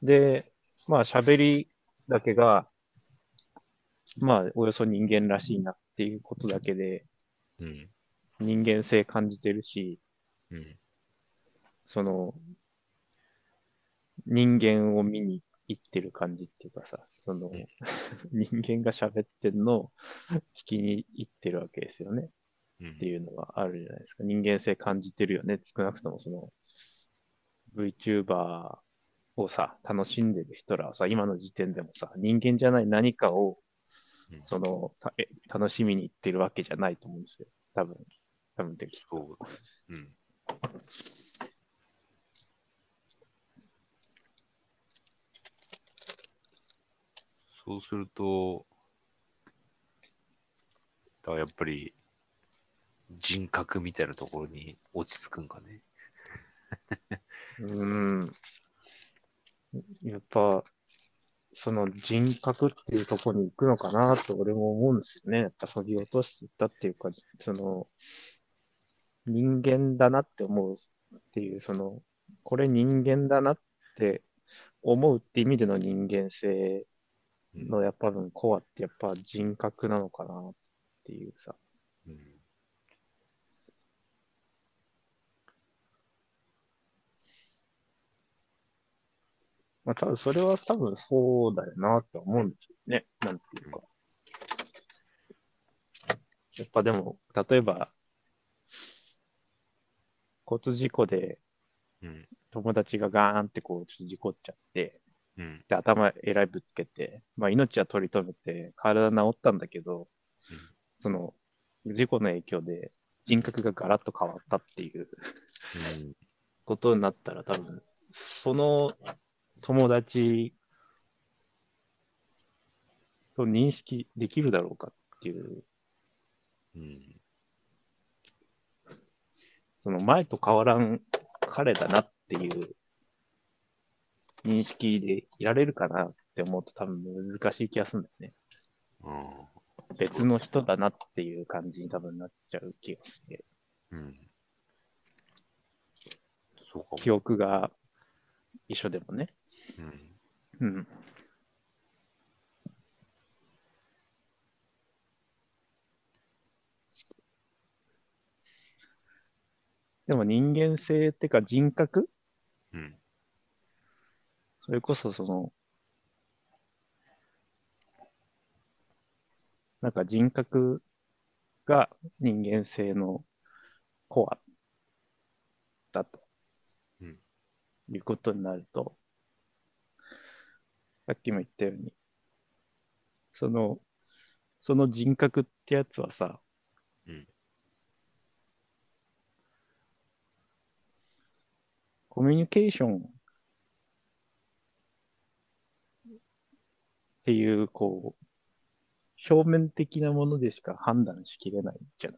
うん、で、まあ喋りだけが、まあおよそ人間らしいなっていうことだけで、うん、人間性感じてるし、うん、人間を見に行ってる感じっていうかさ、うん、人間が喋ってるのを聞きに行ってるわけですよね、うん、っていうのがあるじゃないですか。人間性感じてるよね。少なくともVTuber をさ、楽しんでる人らはさ、今の時点でもさ、人間じゃない何かを、楽しみに行ってるわけじゃないと思うんですよ。多分できる。うん。そうすると、だからやっぱり人格みたいなところに落ち着くんかね。やっぱ、人格っていうところに行くのかなと俺も思うんですよね。やっぱ削ぎ落としていったっていうか、人間だなって思うっていう、これ人間だなって思うって意味での人間性のやっぱ分コアってやっぱ人格なのかなっていうさ、うん、まあ多分それは多分そうだよなって思うんですよね。なんていうか、やっぱでも例えば交通事故で友達がガーンってちょっと事故っちゃって。で頭えらいぶつけて、まあ、命は取り留めて体治ったんだけど、うん、事故の影響で人格がガラッと変わったっていう、うん、ことになったら多分その友達と認識できるだろうかっていう、うん、前と変わらん彼だなっていう認識でいられるかなって思うと多分難しい気がするんだよね。うん、別の人だなっていう感じに多分なっちゃう気がして。うん、そうかも。記憶が一緒でもね。うん。うん。でも人間性ってか人格、うん、それこそそのなんか人格が人間性のコアだと、うん、いうことになると、さっきも言ったようにその人格ってやつはさ、うんコミュニケーションっていう、こう、表面的なものでしか判断しきれないじゃ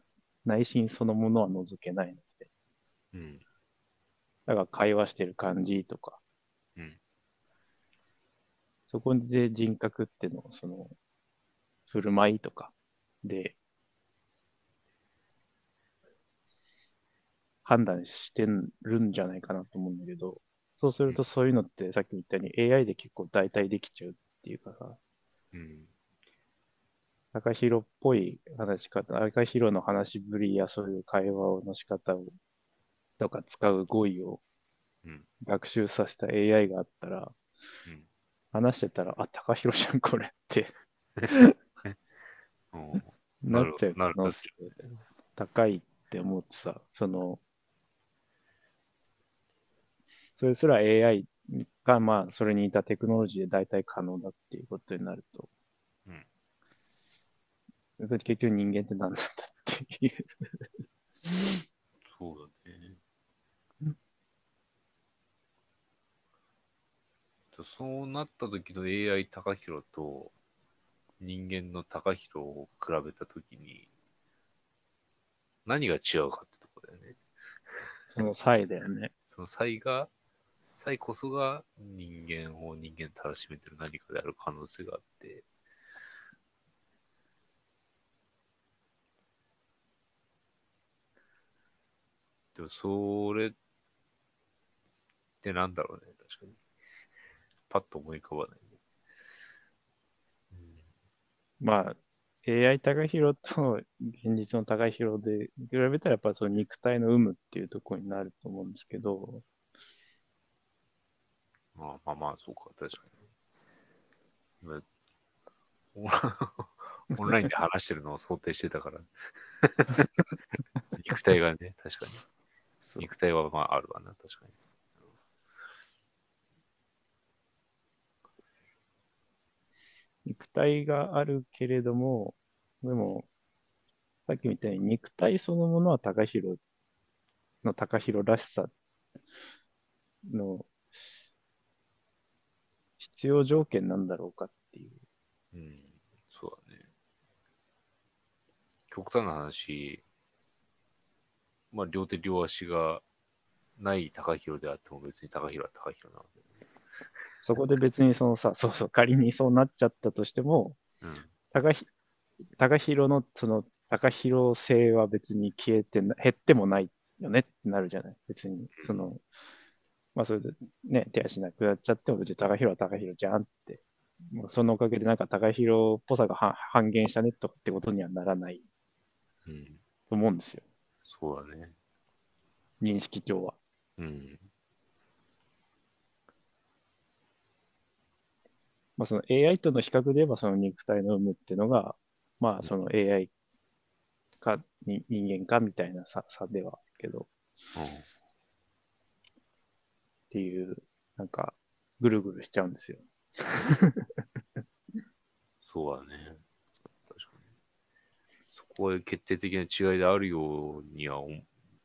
ない。内心そのものは除けないので。うん。だから会話してる感じとか。うん。そこで人格っていうのを、その、振る舞いとかで、判断してるんじゃないかなと思うんだけど、そうするとそういうのってさっき言ったように AI で結構代替できちゃうっていうかさ、うん、赤広っぽい話し方、赤広の話しぶりやそういう会話の仕方をとか使う語彙を学習させた AI があったら、うん、話してたら、あ、高広じゃんこれってなっちゃう可能性高いって思ってさ、そのそれすら AI が、まあ、それに似たテクノロジーで代替可能だっていうことになると、うん、やっぱり結局人間って何なんだっていう。そうだね。うん、そうなった時の AI 高弘と人間の高弘を比べた時に何が違うかってとこだよね。その差異だよね。その差異こそが人間を人間たらしめてる何かである可能性があって。でも、それってなんだろうね、確かに。パッと思い浮かばないね。うん、まあ、AI 高弘と現実の高弘で比べたらやっぱり肉体の有無っていうところになると思うんですけど。まあまあまあ、そうか、確かに。オンラインで話してるのを想定してたから。肉体がね、確かに。肉体はまああるわな、確かに。肉体があるけれども、でも、さっきみたいに肉体そのものは高弘の高弘らしさの必要条件なんだろうかっていう。うん、そうだね。極端な話、まあ両手両足がない高弘であっても別に高弘は高弘なわけで。そこで別にそのさ、そうそう、仮にそうなっちゃったとしても、うん、高弘のその高弘性は別に消えて減ってもないよねってなるじゃない。別にその、まあそれでね、手足なくなっちゃっても別に高弘は高弘じゃんって、もうそのおかげでなんか高弘っぽさが半減したねとかってことにはならない、うん、と思うんですよ。そうだね。認識上は。うん。まあ、その AI との比較で言えばその肉体の有無っていうのが、まあその AI か人間かみたいな差ではあるけど、うん、っていう、なんかぐるぐるしちゃうんですよ。そうだね。確かに。そこは決定的な違いであるようには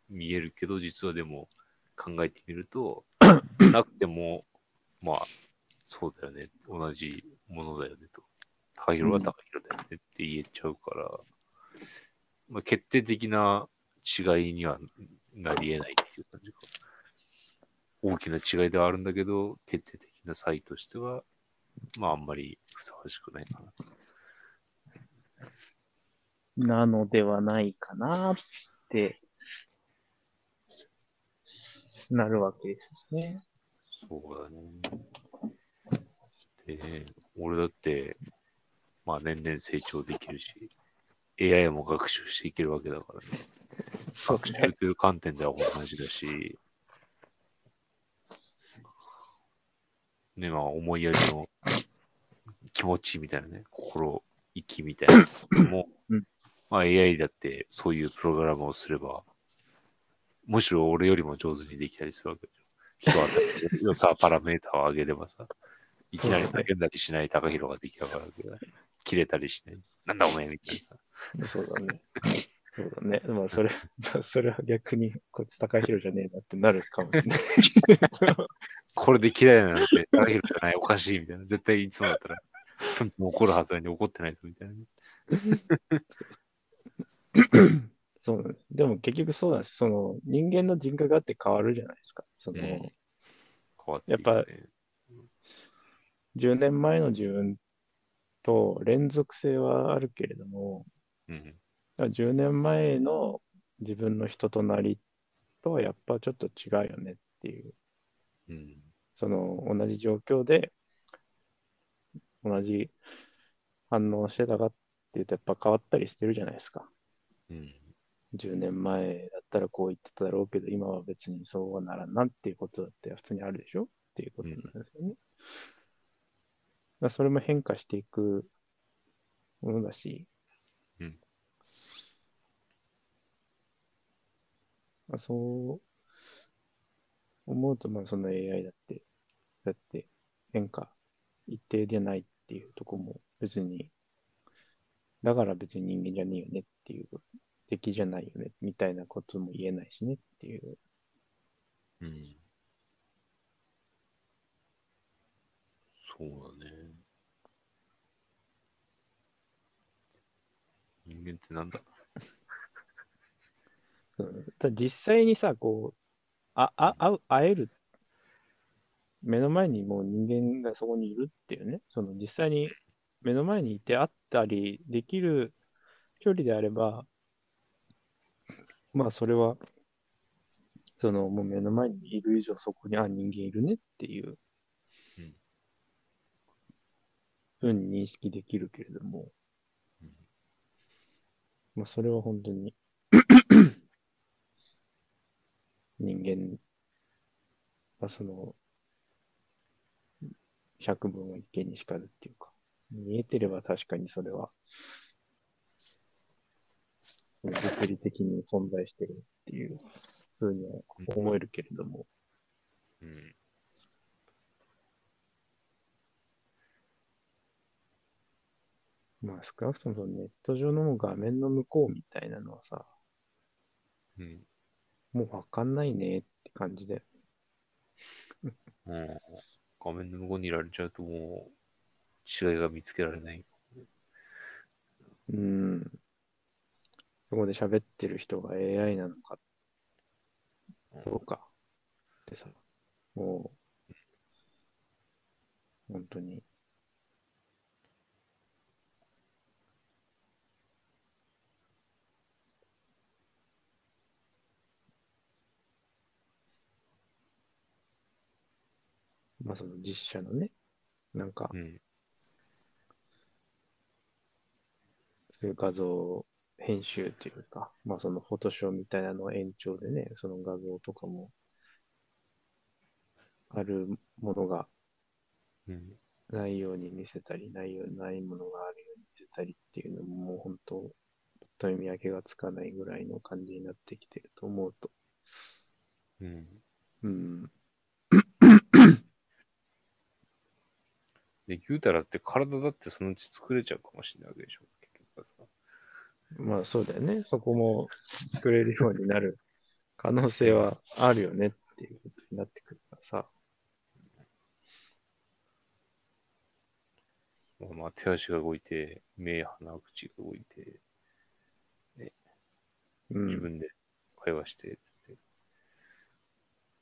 見えるけど、実はでも考えてみると、なくても、まあ、そうだよね。同じものだよねと。高弘は高弘だよねって言えちゃうから、まあ、決定的な違いにはなり得ないっていう感じか。大きな違いではあるんだけど、決定的な際としては、まああんまりふさわしくないかな。なのではないかなってなるわけですね。そうだね。で、俺だって、まあ年々成長できるし、AI も学習していけるわけだからね。学習という観点では同じだし、ね、まあ思いやりの気持ちみたいなね、心意気みたいなのも、まあ AI だってそういうプログラムをすれば、むしろ俺よりも上手にできたりするわけでしょ。人はさ、パラメータを上げればさ、いきなり叫んだりしない高弘が出来上がるわけだ。切れたりしない。なんだお前みたいなさ。そうだね。そうだね。まあそれは逆に、こいつ高弘じゃねえなってなるかもしれない。これで嫌いなのって、高弘じゃない、おかしいみたいな。絶対いつもだったら、怒るはずなのに怒ってないぞみたいな。そうなんです。でも結局そうなんです。その人間の人格だって変わるじゃないですか。その、変わっていいね、やっぱ10年前の自分と連続性はあるけれども、うん、10年前の自分の人となりとはやっぱちょっと違うよねっていう、うん、その同じ状況で同じ反応してたかっていうとやっぱ変わったりしてるじゃないですか。うん10年前だったらこう言ってただろうけど、今は別にそうはならんなっていうことだって普通にあるでしょっていうことなんですよね。うん、それも変化していくものだし、うん、そう思うと、まあその AI だって変化一定でないっていうとこも別に、だから別に人間じゃねえよねっていうこと。敵じゃないよねみたいなことも言えないしねっていう、うん、そうだね。人間ってなんだ。だ実際にさ、こう会える目の前にもう人間がそこにいるっていうね、その実際に目の前にいて会ったりできる距離であれば。まあそれはそのもう目の前にいる以上そこに人間いるねっていうふうに認識できるけれども、うん、まあそれは本当に人間はその百聞は一見にしかずっていうか、見えてれば確かにそれは物理的に存在してるっていうふうに思えるけれども、うんうん、まあ少なくともネット上の画面の向こうみたいなのはさ、うん、もう分かんないねって感じだよね。うん、画面の向こうにいられちゃうともう違いが見つけられない。うん。そこで喋ってる人が AI なのかどうかってさ、もう本当にまあその実写のね、なんか、うん、そういう画像を編集っていうか、まあそのフォトショーみたいなの延長でね、その画像とかもあるものがないように見せたり、ないものがあるように見せたりっていうのももう本当、ほんと見分けがつかないぐらいの感じになってきてると思うと。うん。うん。で、言うたらって体だってそのうち作れちゃうかもしれないわけでしょ、結局はさ。まあそうだよね。そこも作れるようになる可能性はあるよねっていうことになってくるからさ。まあ手足が動いて、目、鼻、口が動いて、ね、自分で会話してって、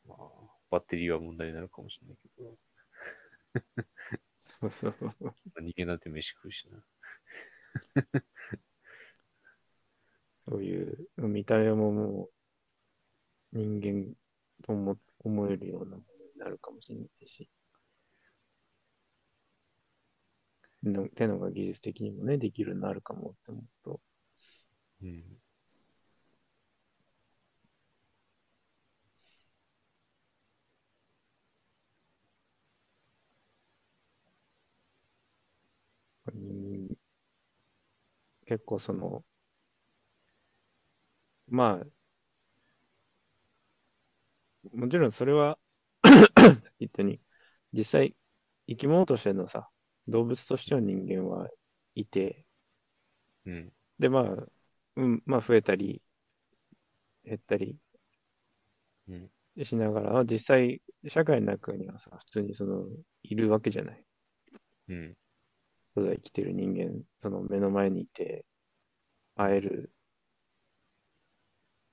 まあバッテリーは問題になるかもしれないけど。そうそうそうそう。逃げだって飯食うしな。そういう見た目ももう人間と思えるようなものになるかもしれないし。ってのが技術的にもね、できるようになるかもって思うと。うん。結構その、まあ、もちろんそれは、さっき言ったように、実際、生き物としてのさ、動物としての人間はいて、うん、で、まあ、まあ、増えたり、減ったりしながら、実際、社会の中にはさ、普通にその、いるわけじゃない。うん。ただ生きてる人間、その目の前にいて、会える、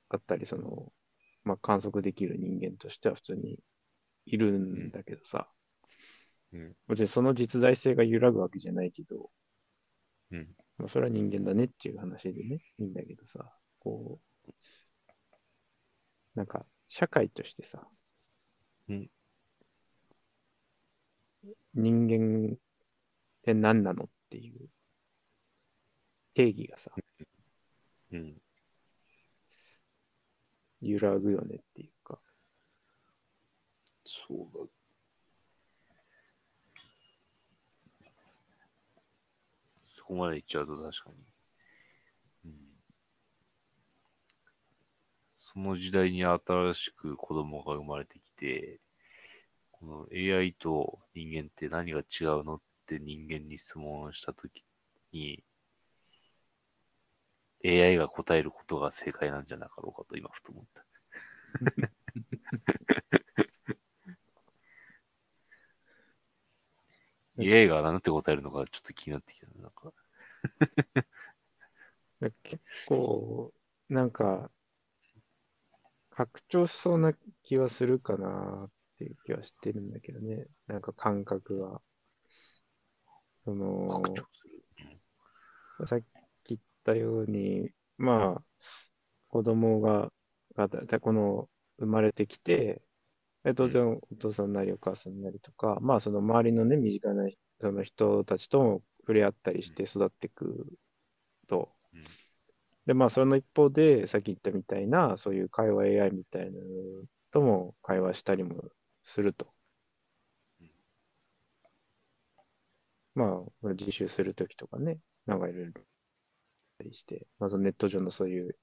あったり、その、まあ、観測できる人間としては普通にいるんだけどさ、うん、別にその実在性が揺らぐわけじゃないけど、うん、まあそれは人間だねっていう話でね、いいんだけどさ、こう、なんか、社会としてさ、うん、人間って何なのっていう定義がさ、うんうん揺らぐよねっていうか。そうだ。そこまで行っちゃうと確かに。うん、その時代に新しく子供が生まれてきて、この AI と人間って何が違うのって人間に質問したときに、AI が答えることが正解なんじゃなかろうかと今ふと思ったAI が何て答えるのかちょっと気になってきたなんか結構なんか拡張しそうな気はするかなっていう気はしてるんだけどねなんか感覚はその拡張するさっきたようにまあ子供がこの生まれてきて当然お父さんなりお母さんなりとか、まあその周りのね身近なその人たちとも触れ合ったりして育っていくと、でまあその一方でさっき言ったみたいなそういう会話 AI みたいなのとも会話したりもすると、まあ自習するときとかねなんかいろいろしてまずネット上のそういう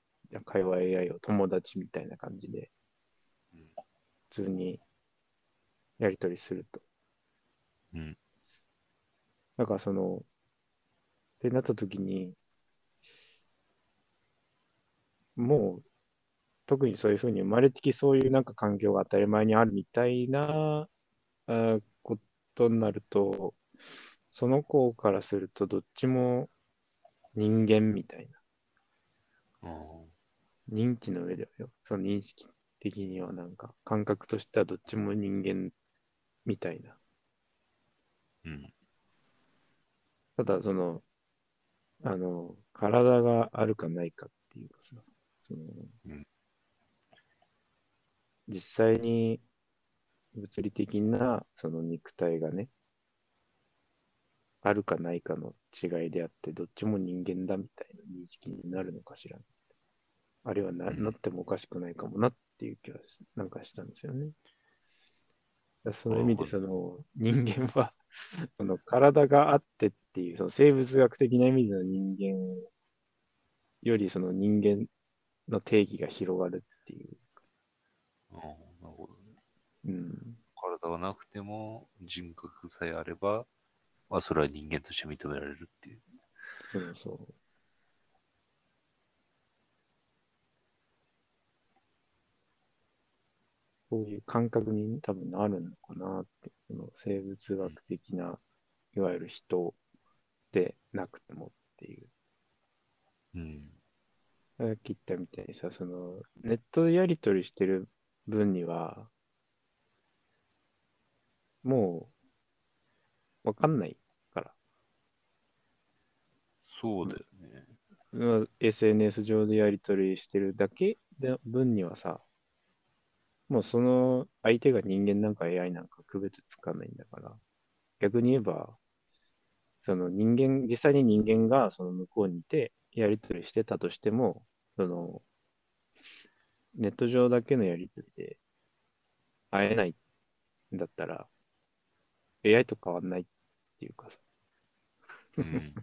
会話 AI を友達みたいな感じで普通にやり取りすると、うん、だからそのってなった時にもう特にそういうふうに生まれてきそういうなんか環境が当たり前にあるみたいなことになるとその子からするとどっちも人間みたいな。認知の上ではよ。その認識的にはなんか、感覚としてはどっちも人間みたいな。うん。ただ、その、体があるかないかっていうかさ、その、うん、実際に物理的なその肉体がね、あるかないかの違いであって、どっちも人間だみたいな認識になるのかしら。あるいはなってもおかしくないかもなっていう気はなんかしたんですよね。その意味で、その人間は、その体があってっていう、その生物学的な意味での人間よりその人間の定義が広がるっていう。ああ、なるほどね。うん。体がなくても人格さえあれば、まあ、それは人間として認められるっていう。そうそう。こういう感覚に多分なるのかなって。その生物学的な、いわゆる人でなくてもっていう。うん。さっき言ったみたいにさ、その、ネットでやり取りしてる分には、もう、わかんないから。そうだよね。SNS 上でやり取りしてるだけの分にはさ、もうその相手が人間なんか AI なんか区別つかないんだから、逆に言えば、その人間、実際に人間がその向こうにいてやり取りしてたとしても、そのネット上だけのやり取りで会えないんだったら、AI と変わんないっていうかさ。うん、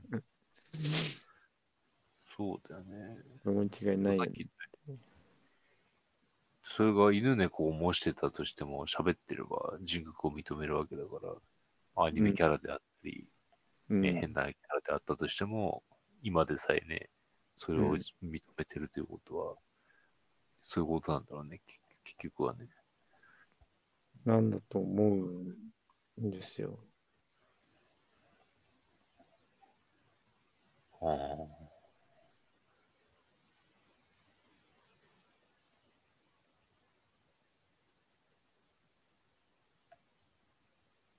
そうだよね。そこに違いないよね。それが犬猫を模してたとしても、喋ってれば人格を認めるわけだから、アニメキャラであったり、うんね、変なキャラであったとしても、今でさえね、それを認めてるということは、うん、そういうことなんだろうね、結局はね。なんだと思うんですよ。はあ。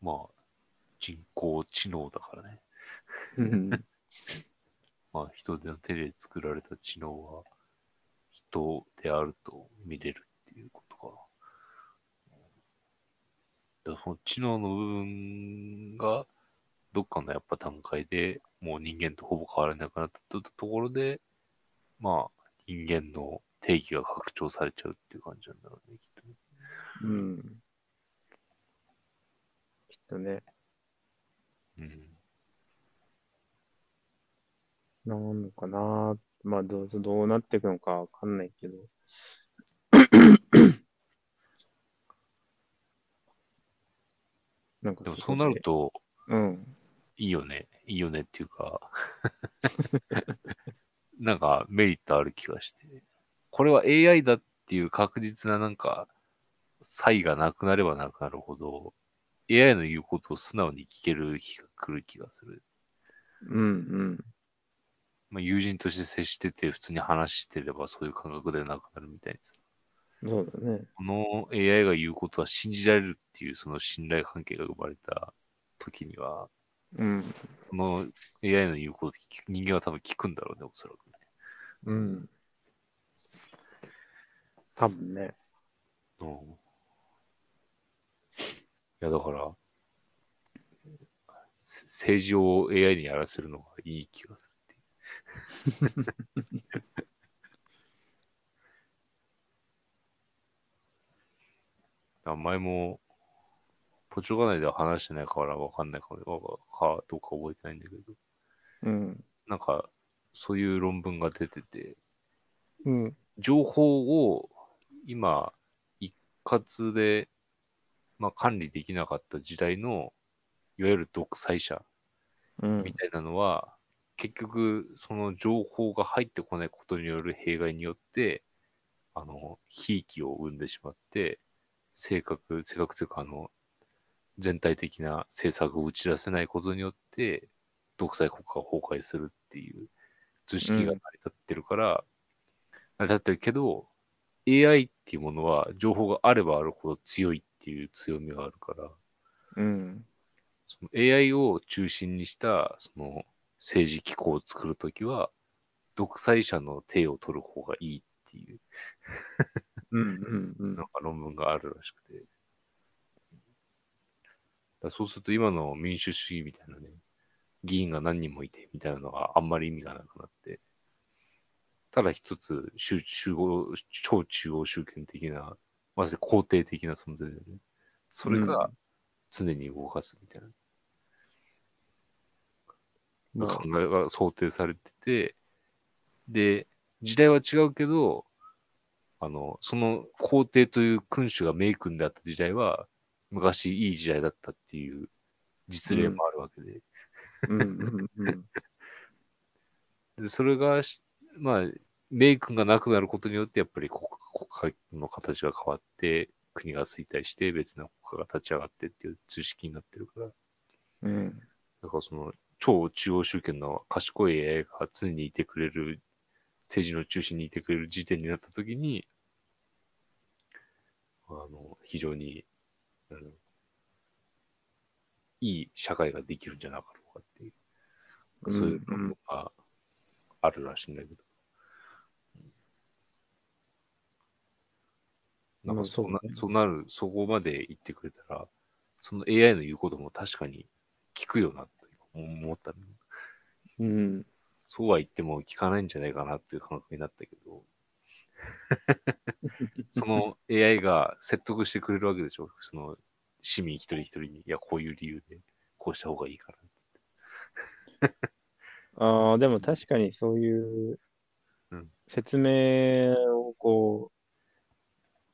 まあ、人工知能だからね。まあ、人手の手で作られた知能は、人であると見れるっていうことか。だからその知能の部分が、どっかのやっぱ段階でもう人間とほぼ変わらなくなったところで、まあ、人間の定義が拡張されちゃうっていう感じなんだろうね、きっと。うん。ね、うん、なんのかな、まあどうなっていくのかわかんないけどなんかでもそうなると、うん、いいよねいいよねっていうかなんかメリットある気がして、これは AI だっていう確実ななんか差異がなくなればなくなるほどAI の言うことを素直に聞ける日が来る気がする。うんうん。まあ、友人として接してて、普通に話してればそういう感覚ではなくなるみたいです。そうだね。この AI が言うことは信じられるっていうその信頼関係が生まれた時には、うん、その AI の言うこと人間は多分聞くんだろうね、おそらくね。うん。多分ね。うん。いやだから政治を AI にやらせるのがいい気がするっていう前もポチョガ内では話してないから分かんないかどうか覚えてないんだけど、うん、なんかそういう論文が出てて、うん、情報を今一括でまあ、管理できなかった時代のいわゆる独裁者みたいなのは、うん、結局その情報が入ってこないことによる弊害によってひいきを生んでしまって、正確というか全体的な政策を打ち出せないことによって独裁国家が崩壊するっていう図式が成り立ってるから、うん、成り立ってるけど AI っていうものは情報があればあるほど強いっていう強みがあるから、うん、その AI を中心にしたその政治機構を作るときは独裁者の手を取る方がいいっていうなんか論文があるらしくて、だそうすると今の民主主義みたいなね、議員が何人もいてみたいなのがあんまり意味がなくなって、ただ一つ超中央集権的なまず肯定的な存在だよね。それが常に動かすみたいな。うん、考えが想定されてて、で、時代は違うけど、その肯定という君主が名君であった時代は、昔いい時代だったっていう実例もあるわけで。でそれが、まあ、名君がなくなることによって、やっぱり国家の形が変わって、国が衰退して、別の国家が立ち上がってっていう図式になってるから。うん。だからその、超中央集権の賢い AI が常にいてくれる、政治の中心にいてくれる時点になったときに、非常に、いい社会ができるんじゃなかろうかっていう、そういうのがあるらしいんだけど、なんかそうなる、そこまで言ってくれたら、その AI の言うことも確かに聞くよなって思った、うん。そうは言っても聞かないんじゃないかなっていう感覚になったけど、その AI が説得してくれるわけでしょ、その市民一人一人に、いや、こういう理由で、こうした方がいいからって。ああ、でも確かにそういう説明をこ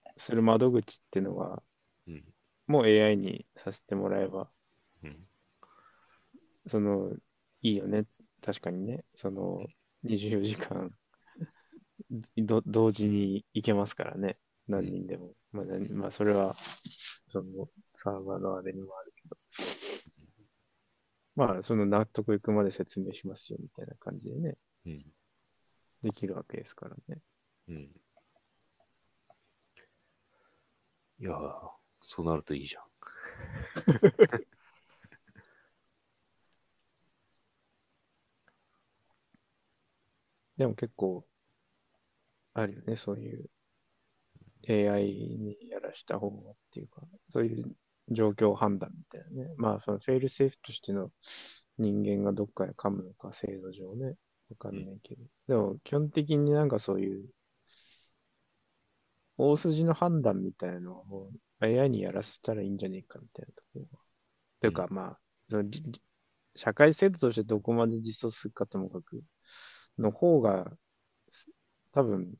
う、する窓口っていうのは、うん、もう AI にさせてもらえば、うん、そのいいよね、確かにね、その24時間同時に行けますからね、何人でも、うん、まあ、それはそのサーバーのあれにもあるけど、まあその納得いくまで説明しますよみたいな感じでね、うん、できるわけですからね。うん、いやー、そうなるといいじゃん。でも結構あるよね、そういう AI にやらした方がっていうか、そういう状況判断みたいなね。まあそのフェイルセーフとしての人間がどっかで噛むのか制度上ね、わかんないけど、でも基本的になんかそういう大筋の判断みたいなのはもう AI にやらせたらいいんじゃねえかみたいなところは。というか、まあ、その社会制度としてどこまで実装するかともかく、の方が、多分、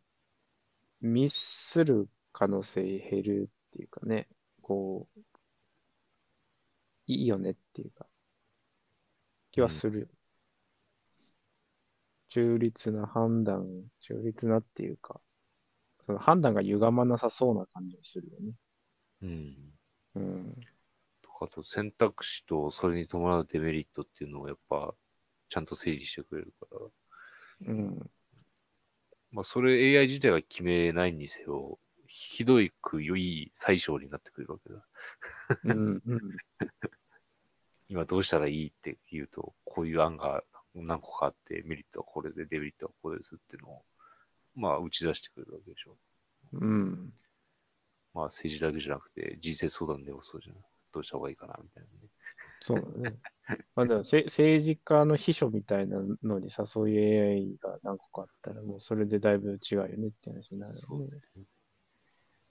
ミスする可能性減るっていうかね、こう、いいよねっていうか、気はするよ。うん、中立な判断、中立なっていうか、その判断が歪まなさそうな感じがするよね。うん。うん。とかと選択肢とそれに伴うデメリットっていうのをやっぱちゃんと整理してくれるから。うん。まあそれ AI 自体が決めないにせよ、ひどいく良い最小になってくるわけだ。うんうん。今どうしたらいいって言うと、こういう案が何個かあって、メリットはこれで、デメリットはこれですっていうのを。まあ、打ち出してくれるわけでしょ。うん。まあ、政治だけじゃなくて、人生相談でもそうじゃない。どうした方がいいかな、みたいなね。そうだね。まあ、でも、政治家の秘書みたいなのにさ、そういう AI が何個かあったら、もうそれでだいぶ違うよねって話になる、ね。そうですね。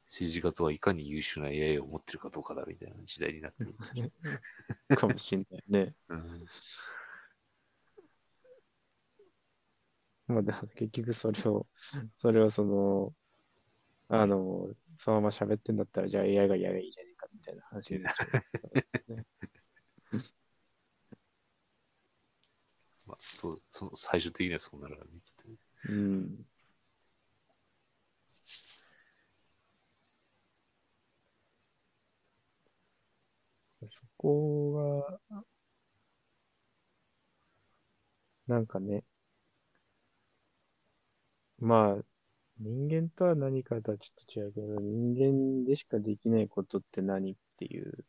政治家とはいかに優秀な AI を持ってるかどうかだ、みたいな時代になってるかもしれないね。うん。まあ、結局それをそのまま喋ってんだったら、じゃあ AI がやればいいじゃねえかみたいな話になる。まあ、最終的にはそうなるわね、きっとね。うん。そこが、なんかね、まあ、人間とは何かとはちょっと違うけど、人間でしかできないことって何っていう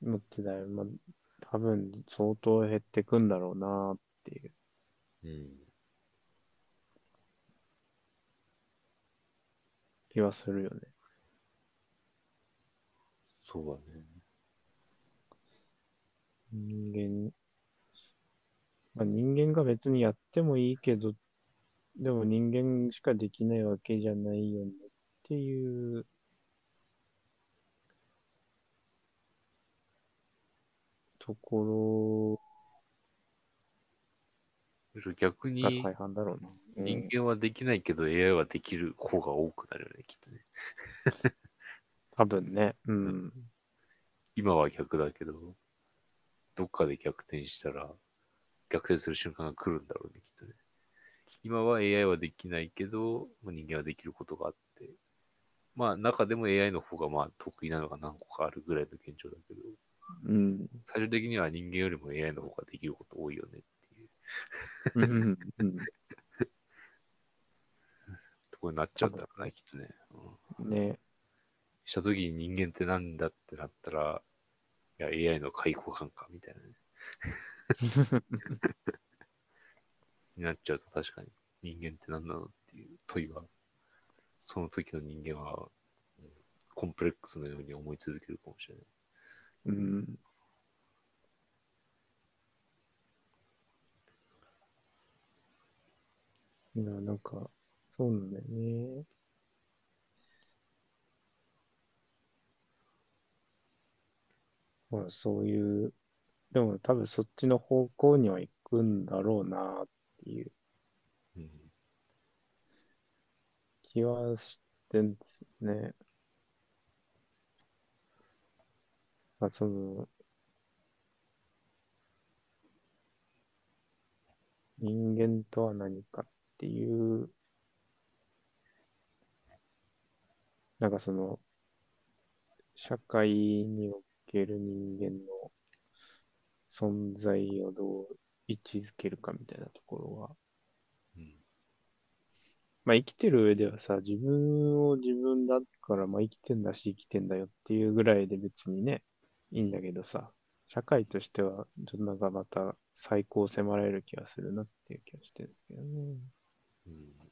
のってだよ。まあ、多分相当減ってくんだろうなっていう。気はするよね。そうだね。人間が別にやってもいいけど、でも人間しかできないわけじゃないよねっていうところ、逆に大半だろうな。人間はできないけど AI はできる方が多くなるよね、きっとね。多分ね、うん。今は逆だけど、どっかで逆転したら、逆転する瞬間が来るんだろうね、きっとね。今は AI はできないけど、人間はできることがあって、まあ中でも AI の方がまあ得意なのが何個かあるぐらいの現状だけど、うん、最終的には人間よりも AI の方ができること多いよねっていう、ところになっちゃうんだろうな、きっとね。うん、ね。したときに人間ってなんだってなったら、いや AI の解雇感かみたいなねになっちゃうと、確かに人間って何なのっていう問いは、その時の人間は、うん、コンプレックスのように思い続けるかもしれない。うん。なんか、そうなんだよね。まあ、そういう、でも多分そっちの方向には行くんだろうなっていう気はしてんですね。まあ、その、人間とは何かっていう、なんかその、社会における人間の存在をどう位置づけるかみたいなところは、うん、まあ生きてる上ではさ、自分を自分だから、まあ生きてんだし生きてんだよっていうぐらいで別にね、いいんだけどさ、社会としてはちょっとなんかまた再考を迫られる気がするなっていう気がしてるんですけどね。うん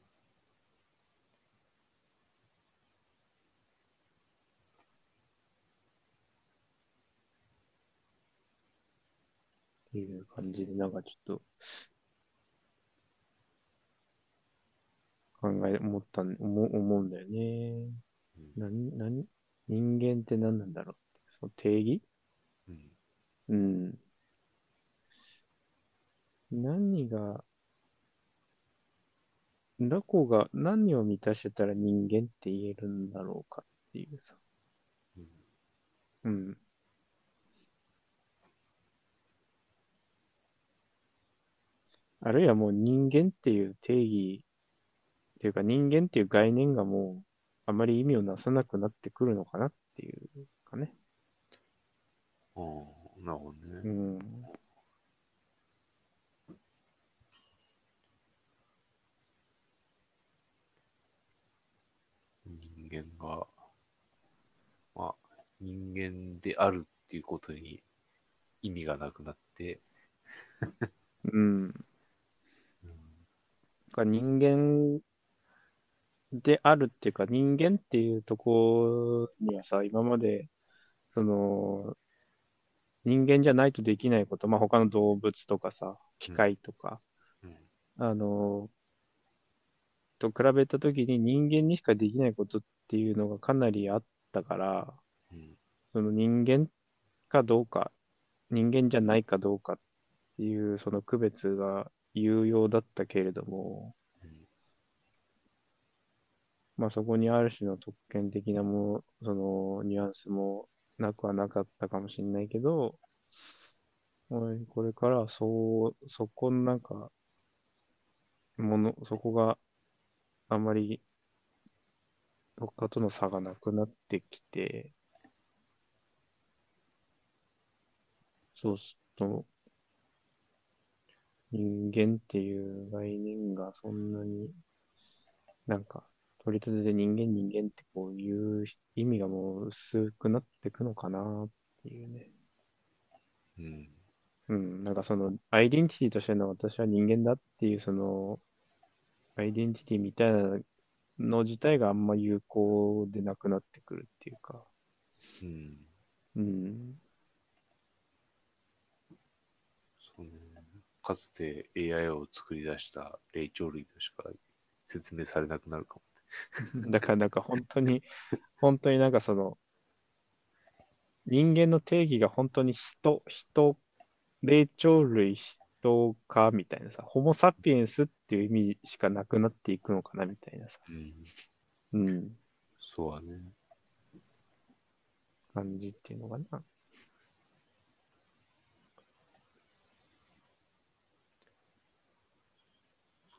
いう感じで、なんかちょっと思うんだよね。うん、人間って何なんだろうって、その定義、うん、うん。何を満たしてたら人間って言えるんだろうかっていうさ。うん。うんあるいはもう人間っていう定義っていうか人間っていう概念がもうあまり意味をなさなくなってくるのかなっていうかね。ああ、なるほどね。うん。人間が、まあ人間であるっていうことに意味がなくなって。うん。人間であるっていうか、人間っていうところにはさ、今まで、その、人間じゃないとできないこと、まあ、他の動物とかさ、機械とか、と比べたときに人間にしかできないことっていうのがかなりあったから、その人間かどうか、人間じゃないかどうかっていう、その区別が、有用だったけれども、まあそこにある種の特権的なそのニュアンスもなくはなかったかもしれないけど、これからはそこのなんか、そこがあまり他との差がなくなってきて、そうすると、人間っていう概念がそんなになんか取り立てて人間ってこういう意味がもう薄くなってくのかなっていうね。うん。うん。なんかそのアイデンティティとしての私は人間だっていうそのアイデンティティみたいなの自体があんま有効でなくなってくるっていうか。うん。うん。かつて AI を作り出した霊長類としか説明されなくなるかも。だからなんか本当になんかその人間の定義が本当に霊長類人かみたいなさ、ホモサピエンスっていう意味しかなくなっていくのかなみたいなさ。うん。うん、そうはね。感じっていうのかな。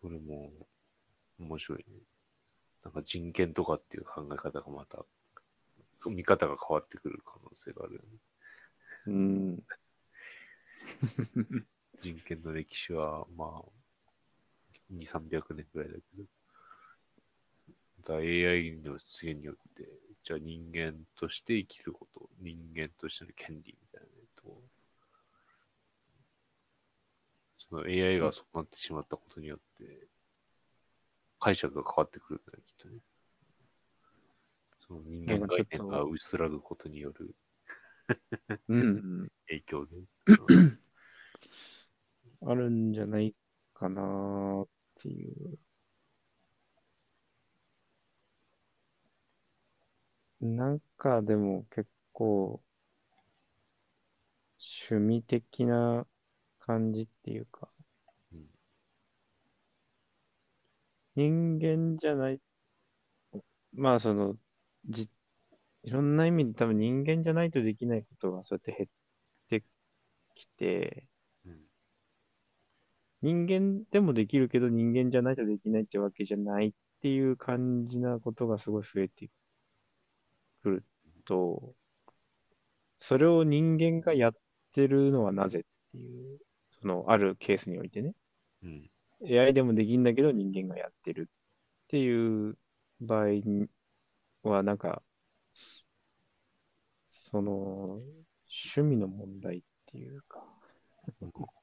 それも面白いね。なんか人権とかっていう考え方がまた、見方が変わってくる可能性があるよね。人権の歴史は、まあ、2、300年くらいだけど、AI の出現によってじゃあ人間として生きること、人間としての権利みたいなと、その AI がそうなってしまったことによって、解釈が変わってくるんだよ、きっとね。その人間概念が薄らぐことによる影響で。あるんじゃないかなーっていう。なんかでも結構趣味的な感じっていうか、人間じゃない、まあそのいろんな意味で多分人間じゃないとできないことがそうやって減ってきて、人間でもできるけど人間じゃないとできないってわけじゃないっていう感じなことがすごい増えていく。来ると、それを人間がやってるのはなぜっていう、そのあるケースにおいてね、うん、AI でもできるんだけど人間がやってるっていう場合は、なんかその趣味の問題っていうか、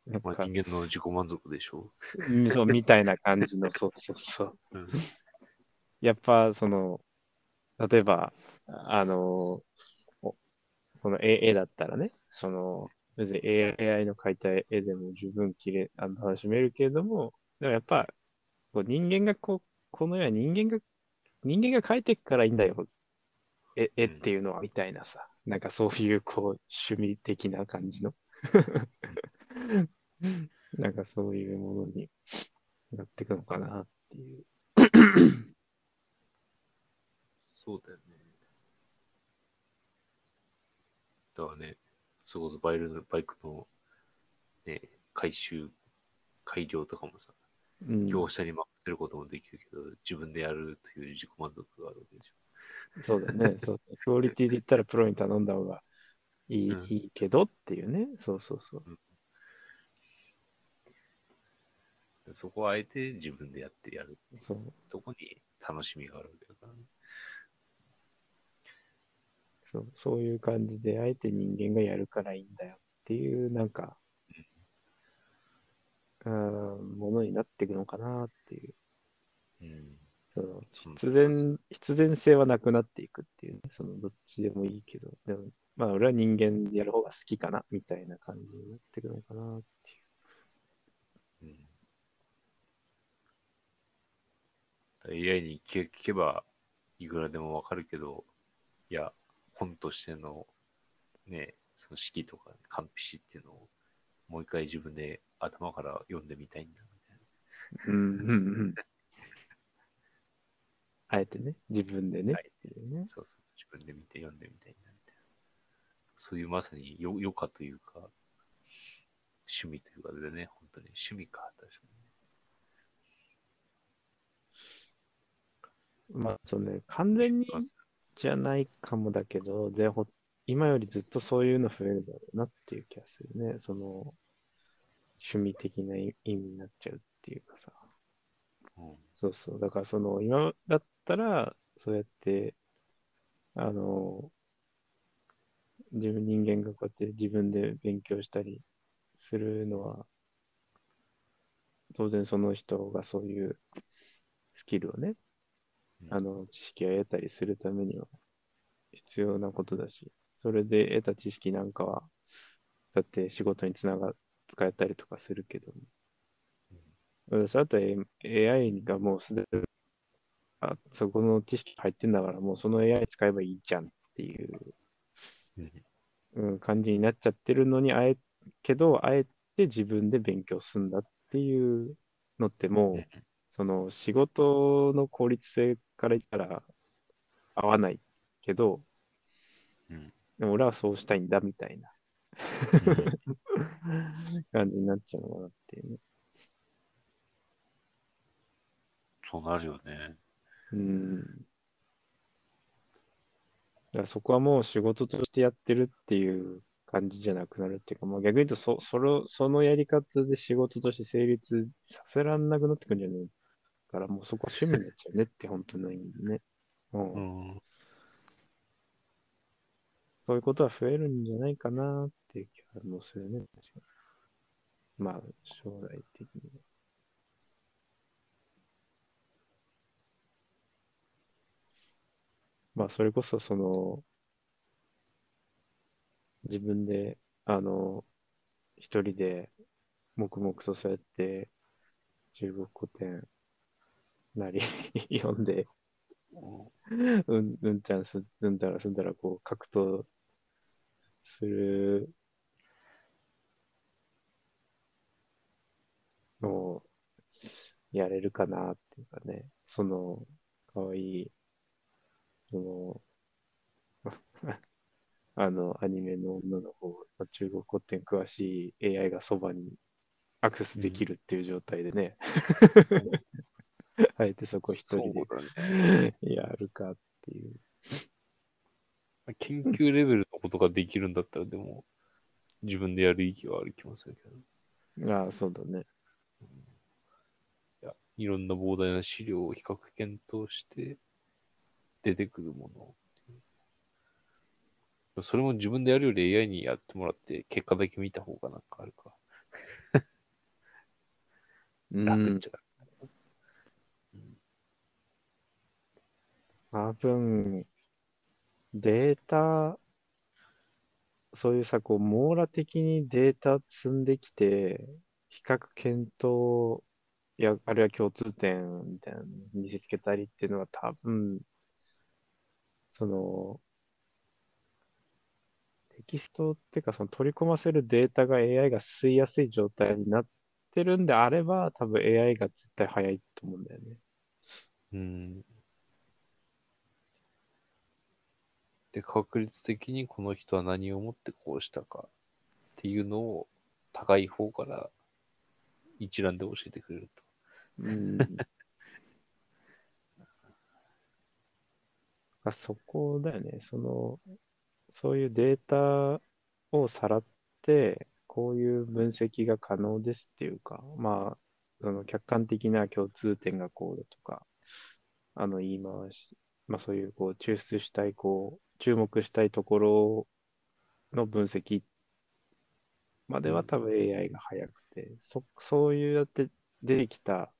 なんか人間の自己満足でしょそうみたいな感じのそうそうそう、うん、やっぱその例えばその絵だったらね、その別に AI の描いた絵でも十分きれい楽しめるけれども、でもやっぱこう人間がこの絵は人間が描いていくからいいんだよ、絵っていうのはみたいなさ、なんかそういうこう趣味的な感じのなんかそういうものになっていくのかなっていうそうだよね。だからね、そこそバイクの、ね、改良とかもさ、業者に任せることもできるけど、自分でやるという自己満足があるわけでしょ。そうだね。そうクオリティで言ったらプロに頼んだ方がいいけどっていうね。そうそうそう。うん、そこはあえて自分でやってやる。そう。どこに楽しみがあるわけだからね。そういう感じであえて人間がやるからいいんだよっていうなんか、ものになっていくのかなっていう、その必然性はなくなっていくっていう、ね、そのどっちでもいいけど、でもまあ俺は人間でやる方が好きかなみたいな感じになっていくのかなっていう、AI に聞けばいくらでもわかるけど、いや本としてのね、その式とか、ね、完璧詞っていうのをもう一回自分で頭から読んでみたいんだみたいな。あえてね、自分でね。はい、そうそう、自分で見て読んでみたいんだみたいな。そういうまさに余暇というか、趣味というかでね、本当に趣味か、確かに。まあ、そうね、完全に。じゃないかもだけど、今よりずっとそういうの増えるだろうなっていう気がするね。その、趣味的な意味になっちゃうっていうかさ。うん、そうそう。だからその、今だったら、そうやって、人間がこうやって自分で勉強したりするのは、当然その人がそういうスキルをね、知識を得たりするためには必要なことだし、それで得た知識なんかは、だって仕事に使えたりとかするけど、あとは AI がもうすでに、そこの知識入ってんだから、もうその AI 使えばいいじゃんっていう、感じになっちゃってるのに、あえて自分で勉強するんだっていうのってもう、その仕事の効率性から言ったら合わないけど、でも俺はそうしたいんだみたいな感じになっちゃうのかなっていうね。そうなるよね。だからそこはもう仕事としてやってるっていう感じじゃなくなるっていうか、まあ、逆に言うとそのやり方で仕事として成立させらんなくなってくるんじゃないから、もうそこは趣味になっちゃうねって本当の意味でね。そういうことは増えるんじゃないかなっていう気はもするね。まあ、将来的に。まあ、それこそ、その、自分で、一人で、黙々とそうやって、中国古典なり読んで、うんちゃんすんだらすんだら、こう、格闘するのをやれるかなっていうかね、その、かわいい、その、アニメの女の子、中国古典詳しい AI がそばにアクセスできるっていう状態でね、あえてそこ一人でやるかっていう。研究レベルのことができるんだったら、でも、自分でやる意義はある気もするけど。ああ、そうだね。いや、いろんな膨大な資料を比較検討して出てくるもの。それも自分でやるより AI にやってもらって、結果だけ見た方がなんかあるか。楽っちゃ楽。多分、データ、そういうさ、こう、網羅的にデータ積んできて、比較検討や、あるいは共通点みたいなのに見せつけたりっていうのは多分、その、テキストっていうか、その取り込ませるデータが AI が吸いやすい状態になってるんであれば、多分 AI が絶対早いと思うんだよね。で、確率的にこの人は何をもってこうしたかっていうのを高い方から一覧で教えてくれると。そこだよね。そういうデータをさらって、こういう分析が可能ですっていうか、まあ、その客観的な共通点がこうだとか、言い回し、まあそういう、こう、抽出したい、こう、注目したいところの分析までは多分 AI が早くて、そういうやって出てきた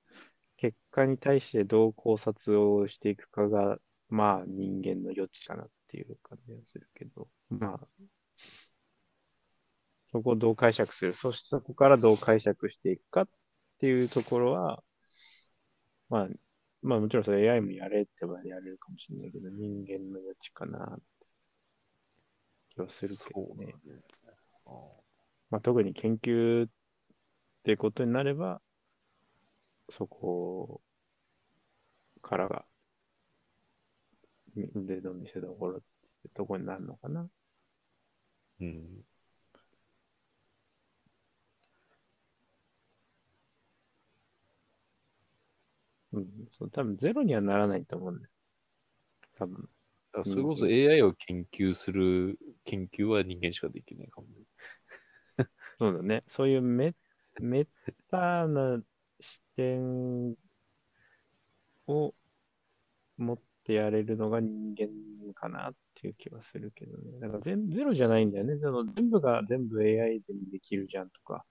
結果に対してどう考察をしていくかが、まあ人間の余地かなっていう感じがするけど、まあ、そこをどう解釈する、そしてそこからどう解釈していくかっていうところは、まあもちろんそれ AI もやれってばやれるかもしれないけど、人間の余地かなって気はするけどね。まあ特に研究ってことになれば、そこからが、での見せどころってどこになるのかな。そう、多分ゼロにはならないと思うんだよ。多分。それこそ AI を研究する研究は人間しかできないかも。そうだね。そういうメタな視点を持ってってやれるのが人間かなっていう気はするけどね。だからゼロじゃないんだよね。その全部が全部 AI でできるじゃんとか、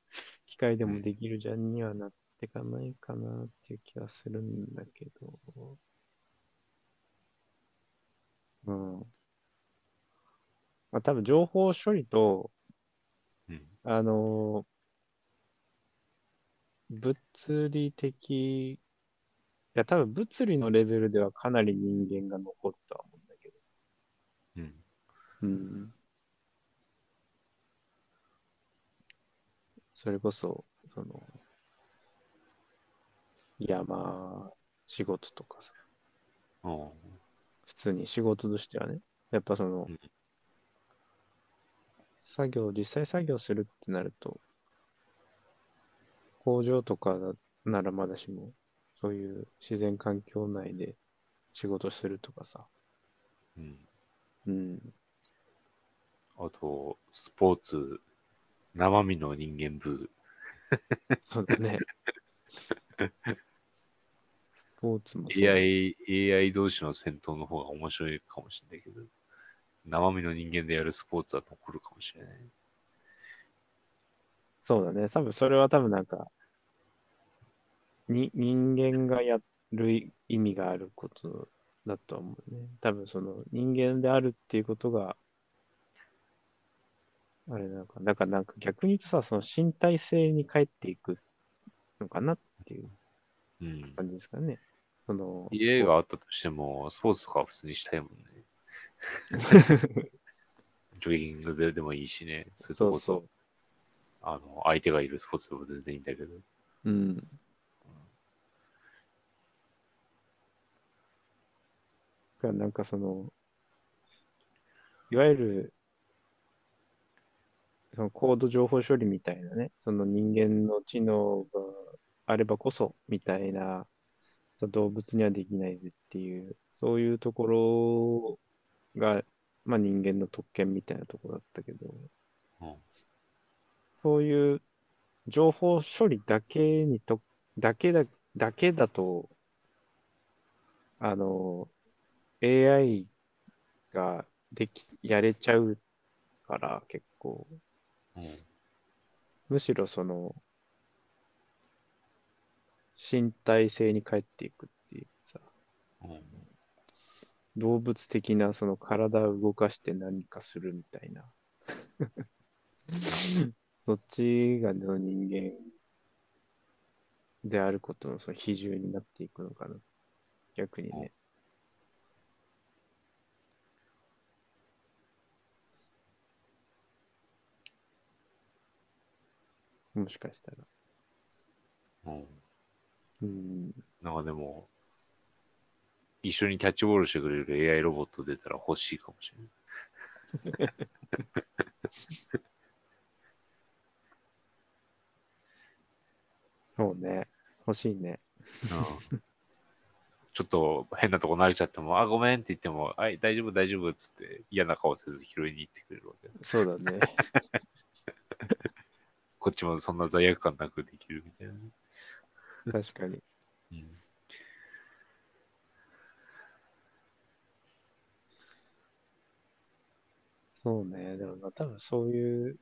機械でもできるじゃんにはなってかないかなっていう気はするんだけど。まあ多分情報処理と、物理的、いや、多分物理のレベルではかなり人間が残ったと思うんだけど。それこそ、山仕事とかさ。普通に仕事としてはね。やっぱ実際作業するってなると、工場とかならまだしも、そういう自然環境内で仕事するとかさ。あと、スポーツ、生身の人間部。そうだね。スポーツもそう。AI 同士の戦闘の方が面白いかもしれないけど。生身の人間でやるスポーツは残るかもしれない。そうだね。多分それは多分なんか、人間がやる意味があることだと思うね。多分その人間であるっていうことが、あれなんか逆に言うとさ、その身体性に帰っていくのかなっていう感じですかね。うん、その家があったとしても、スポーツとかは普通にしたいもんね。ジョギングでもいいしね。そうそう。相手がいるスポーツでも全然いいんだけど。うん。なんかそのいわゆるその高度情報処理みたいなね、その人間の知能があればこそみたいな、その動物にはできないぜっていう、そういうところが、まあ、人間の特権みたいなところだったけど、うん、そういう情報処理だけにだけだとAI がやれちゃうから結構、うん、むしろその身体性に帰っていくっていうさ、うん、動物的なその体を動かして何かするみたいなそっちがの人間であることのその比重になっていくのかな、逆にね、うん、もしかしたら。うん。なんかでも、一緒にキャッチボールしてくれる AI ロボット出たら欲しいかもしれない。そうね。欲しいね。うん、ちょっと変なとこ投げちゃっても、あ、ごめんって言っても、はい、大丈夫、大丈夫っつって嫌な顔せず拾いに行ってくれるわけ。そうだね。こっちもそんな罪悪感なくできるみたいな。確かに。うん、そうね。でもまあ多分そういう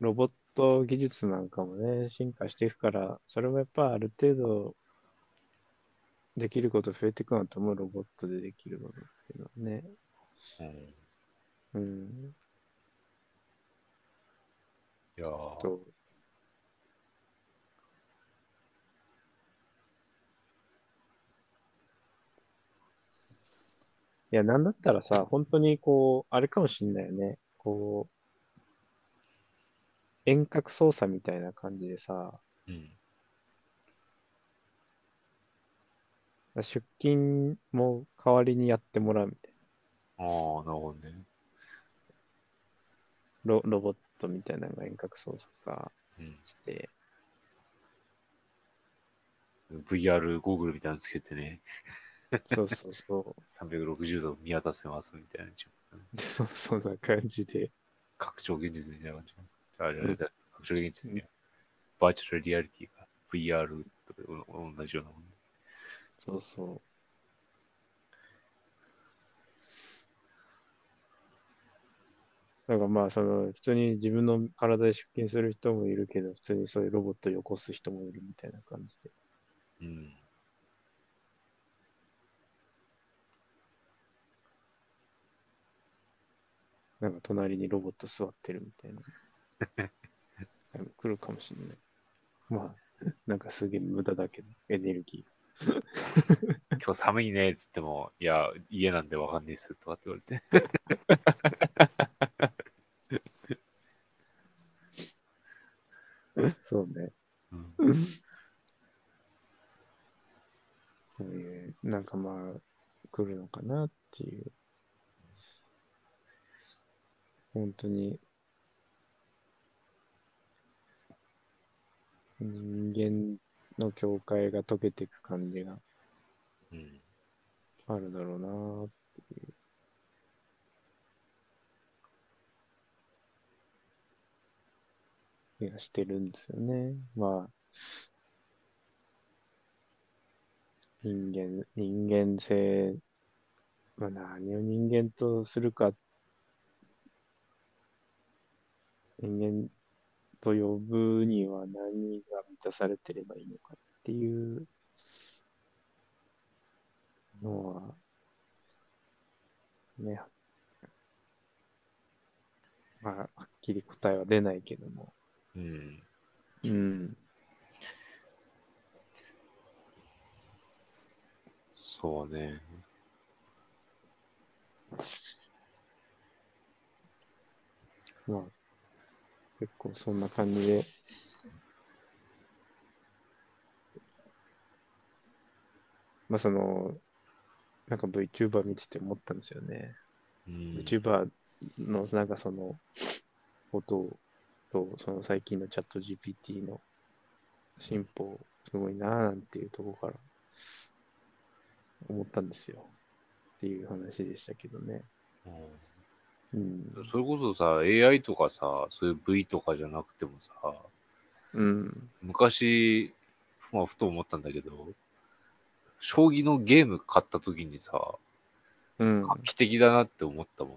ロボット技術なんかもね、進化していくから、それもやっぱある程度できること増えていくのともロボットでできるものっていうのはね。うん。うんいやいや、なんだったらさ、本当にこう、あれかもしんないよね。こう、遠隔操作みたいな感じでさ、うん、出勤も代わりにやってもらうみたいな。ああ、なるほどね。ロボットみたいなのが遠隔操作化して、うん、VR ゴーグルみたいなのつけてね、そうそうそう360度見渡せますみたいな、そうそんな感じで拡張現実みたいな感じ、拡張現実にバーチャルリアリティが VR と同じようなもん、ね、そうそうなんかまあその普通に自分の体で出勤する人もいるけど、普通にそういうロボットをよこす人もいるみたいな感じで。うん。なんか隣にロボット座ってるみたいな。来るかもしれない。まあ、なんかすげえ無駄だけど、エネルギー。今日寒いねっつっても、いや、家なんでわかんないっすとかって言われて。そうね、うん、そういうなんかまあ来るのかなっていう、本当に人間の境界が溶けていく感じがあるだろうなっていう。気がしてるんですよね。まあ、人間性、まあ何を人間とするかっ延々と呼ぶには何が満たされてればいいのかっていうのは、ね、まあ、はっきり答えは出ないけども。うん。うん。そうね。まあ、結構そんな感じで、まあその、なんか VTuber 見てて思ったんですよね。VTuber のなんかそのことと、その最近のチャット GPT の進歩、すごいなぁなんていうところから思ったんですよ。っていう話でしたけどね。うん、それこそさ、AI とかさ、そういう V とかじゃなくてもさ、うん、昔、まあ、ふと思ったんだけど、将棋のゲーム買った時にさ、うん、画期的だなって思ったもん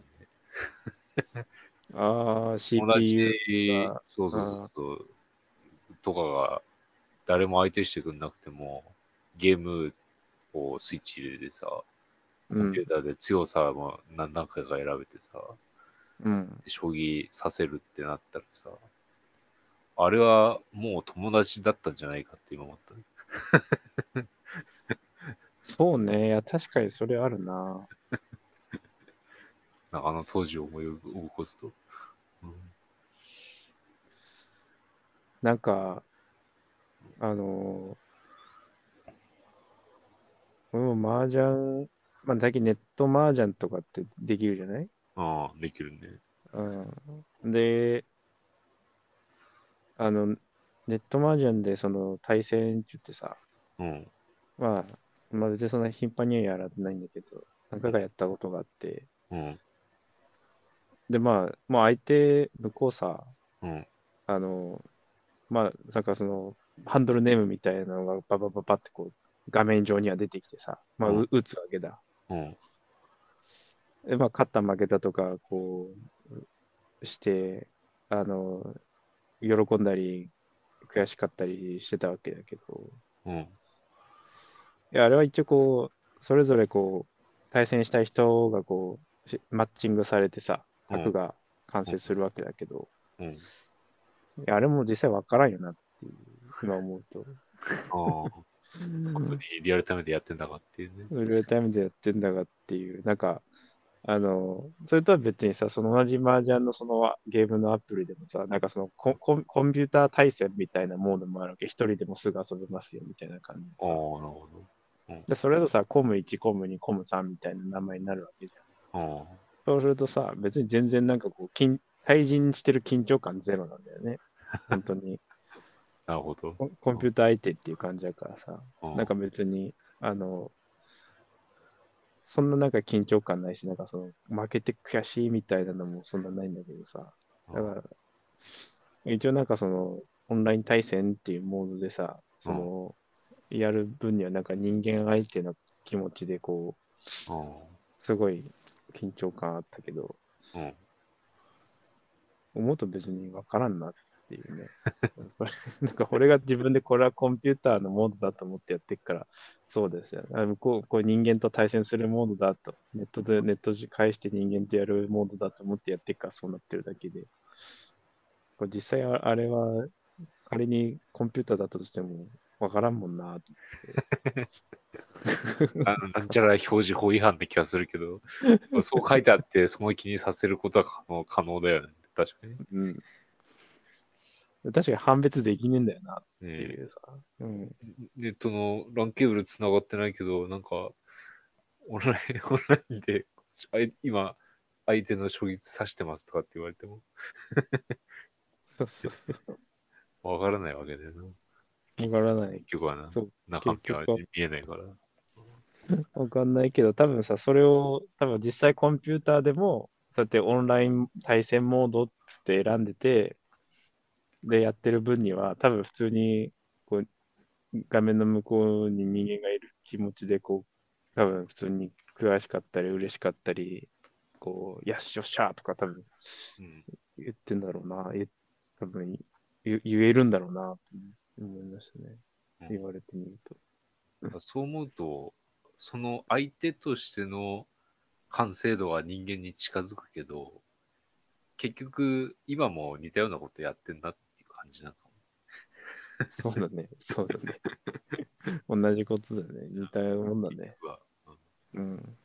ね。ああ、CPU が。同じ、そうそうそう、とかが、誰も相手してくんなくても、ゲームをスイッチ入れてさ、コンピューターで強さも何段階か選べてさ、うん、将棋させるってなったらさ、あれはもう友達だったんじゃないかって今思った、ね。そうね、いや確かにそれあるな。あの当時を思い起こすと、うん、なんか麻雀まあ、最近ネットマージャンとかってできるじゃない？ああ、できるね。うん。で、ネットマージャンでその対戦って言ってさ、うん。まあ別にそんな頻繁にはやらないんだけど、何回かやったことがあって、うん。で、まあ、もう相手、向こうさ、うん。まあ、なんかその、ハンドルネームみたいなのがババババってこう、画面上には出てきてさ、まあ、うん、打つわけだ。うん。で、まあ、勝った負けたとか、こう、して、喜んだり、悔しかったりしてたわけだけど、うん。いや、あれは一応こう、それぞれこう、対戦したい人がこう、マッチングされてさ、卓が完成するわけだけど、うん。うん、いや、あれも実際分からんよなっていう、今思うと。ああ。本当にリアルタイムでやってんだかっていうね、うん。リアルタイムでやってんだかっていう。なんか、それとは別にさ、その同じ麻雀のそのゲームのアプリでもさ、なんかそのコンピューター対戦みたいなモードもあるわけ。一人でもすぐ遊べますよみたいな感じでさ。ああ、なるほど。うん、でそれとさ、コム1、コム2、コム3みたいな名前になるわけじゃん。うん、そうするとさ、別に全然なんかこう、対人してる緊張感ゼロなんだよね。本当に。なるほど。コンピューター相手っていう感じだからさ、うん、なんか別に、そんななんか緊張感ないし、なんかその、負けて悔しいみたいなのもそんなないんだけどさ、だから、うん、一応なんかその、オンライン対戦っていうモードでさ、その、うん、やる分にはなんか人間相手の気持ちでこう、うん、すごい緊張感あったけど、うん、思うと別に分からんな。っていうね、なんか俺が自分でこれはコンピューターのモードだと思ってやってるからそうですよね。こう人間と対戦するモードだとネットで返して人間とやるモードだと思ってやってるからそうなってるだけで、こう実際あれは仮にコンピューターだったとしてもわからんもんなってなんちゃら表示法違反な気がするけどそう書いてあってその気にさせることは可能だよね。確かに、うん、確かに判別できねえんだよなっていうさ、うん、ネットのLANケーブルつながってないけど、なんかオンラインで今相手の将棋指してますとかって言われてもそうそうそう分からないわけだよな。分からない、結局はな、中身は見えないから分かんないけど、多分さ、それを多分実際コンピューターでもそうやってオンライン対戦モードって選んでてでやってる分には、多分普通にこう画面の向こうに人間がいる気持ちでこう、多分普通に悔しかったり嬉しかったりこう、よっしゃーとか多分言ってんだろうな、多分言えるんだろうなと思いましたね、うん、言われてみると。そう思うと、その相手としての完成度は人間に近づくけど、結局今も似たようなことやってんなっていう感じなのかも。そうだね、そうだね。同じことだね、似たようなもんだね。うん。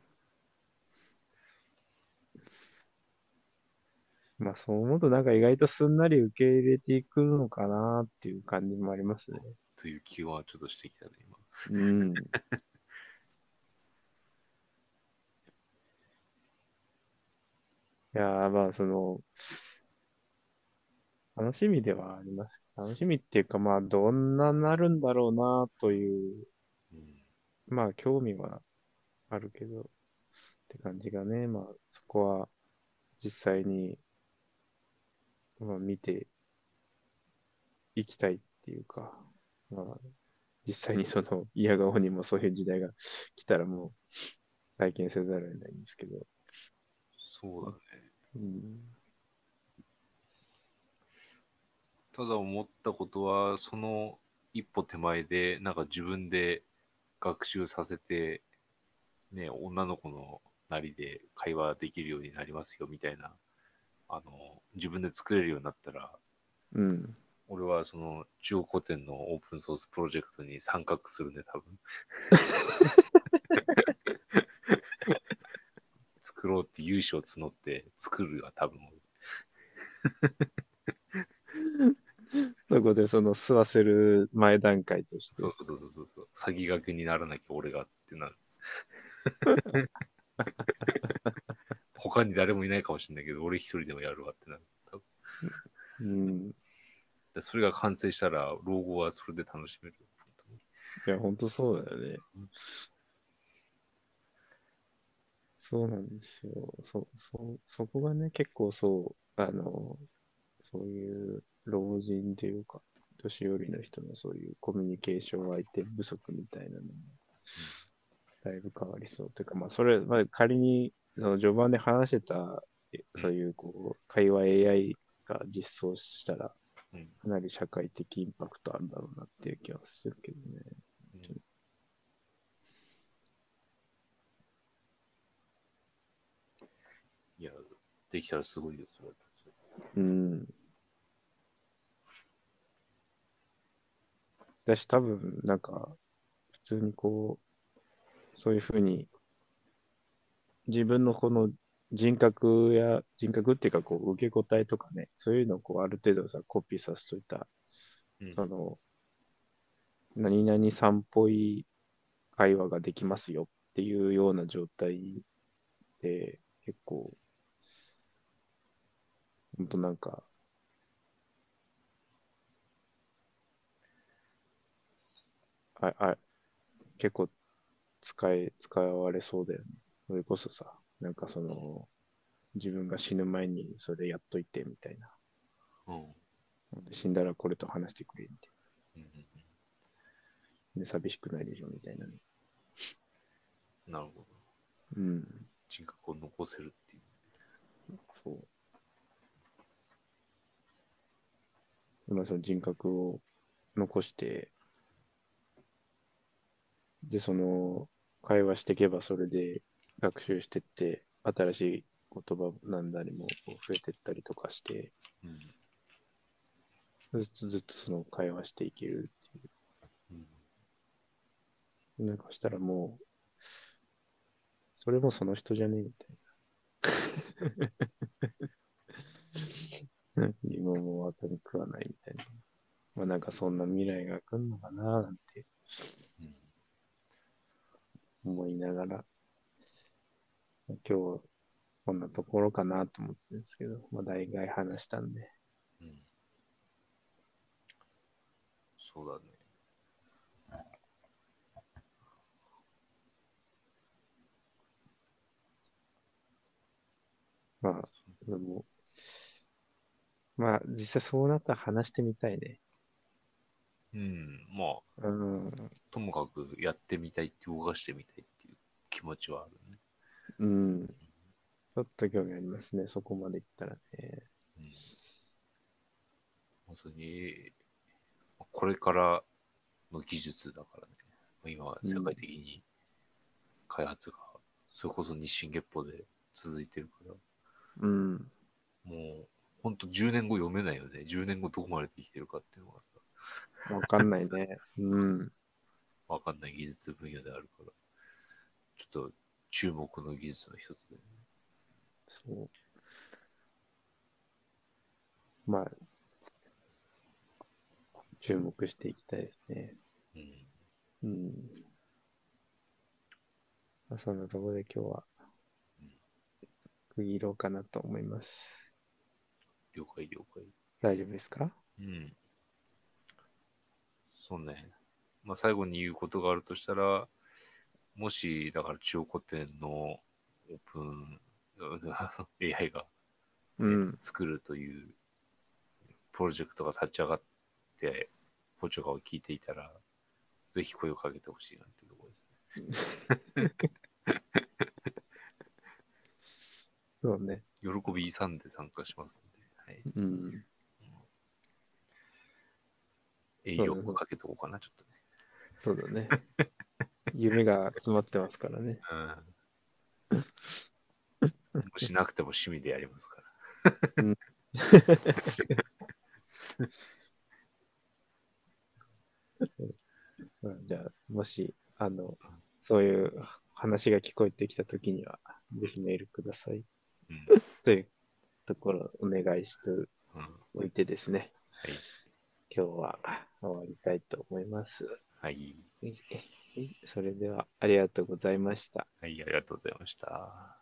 まあそう思うとなんか意外とすんなり受け入れていくのかなっていう感じもありますね。という気はちょっとしてきたね、今。うん。いやまあその楽しみではあります。楽しみっていうかまあどんななるんだろうなという、うん、まあ興味はあるけどって感じがね、まあそこは実際に、まあ、見ていきたいっていうか、まあ実際にその嫌顔にもそういう時代が来たらもう体験せざるを得ないんですけど。そうだね、うん、ただ思ったことはその一歩手前でなんか自分で学習させて、ね、女の子のなりで会話できるようになりますよみたいな、自分で作れるようになったら、うん、俺はその中国古典のオープンソースプロジェクトに参画するね、多分。作ろうって勇士を募って作るは多分。そこでその吸わせる前段階として。そうそうそうそう。先駆けにならなきゃ俺がってなる。他に誰もいないかもしれないけど、俺一人でもやるわってなる。うん。それが完成したら老後はそれで楽しめる。いや本当そうだよね。うんそうなんですよ。そこがね、結構そう、そういう老人というか、年寄りの人のそういうコミュニケーション相手不足みたいなのも、だいぶ変わりそう。というか、まあ、それ、まあ、仮に、その序盤で話してた、そういう、こう、会話 AI が実装したら、かなり社会的インパクトあるんだろうなっていう気はするけどね。うんいや、できたらすごいですよ。うん。だし、多分、なんか、普通にこう、そういうふうに、自分のこの人格っていうか、こう、受け答えとかね、そういうのをこう、ある程度さ、コピーさせといた、うん、その、何々さんっぽい会話ができますよっていうような状態で、結構、ほんとなんか、結構使われそうだよね。それこそさ、なんかその、自分が死ぬ前にそれやっといてみたいな。うん、で死んだらこれと話してくれみたいな。うん、で、寂しくないでしょみたいなね。なるほど。うん。人格を残せるっていう。そう。今その人格を残して、で、その会話していけばそれで学習してって、新しい言葉なんだりも増えてったりとかして、うん、ずっとその会話していけるっていう。うん、なんかしたらもう、それもその人じゃねえみたいな。今も後に食わないみたいな。まあなんかそんな未来が来るのかななんて思いながら、今日はこんなところかなと思ってるんですけど、まあ大概話したんで。うん、そうだね。まあ、でも、まあ、実際そうなったら話してみたいね。うん、まあ、ともかくやってみたいって、動かしてみたいっていう気持ちはあるね。うん。ちょっと興味ありますね、そこまでいったらね。本当にこれからの技術だからね、今は世界的に開発が、うん、それこそ日進月歩で続いてるから、うん、もう本当10年後読めないよね。10年後どこまでできてるかっていうのがさ、わかんないね。うん。わかんない技術分野であるから、ちょっと注目の技術の一つで、ね。そう。まあ、注目していきたいですね。うん。うん。まあ、そんなところで今日は区切ろうかなと思います。了解了解。大丈夫ですか？うん。そうね。まあ、最後に言うことがあるとしたら、もし、だから中央古典のオープン、AI が、うん、作るというプロジェクトが立ち上がって、ポチョカを聞いていたら、ぜひ声をかけてほしいなっていうところですね。そうね。喜びさんで参加しますので、はい。うん。営業をかけとこうかな、ちょっとね。そうだね。夢が詰まってますからね。うん。もしなくても趣味でやりますから。うん、じゃあ、もし、そういう話が聞こえてきたときには、ぜひメールください。うん、というところをお願いしておいてですね。うん、はい。今日は終わりたいと思います。はい。それではありがとうございました。はい、ありがとうございました。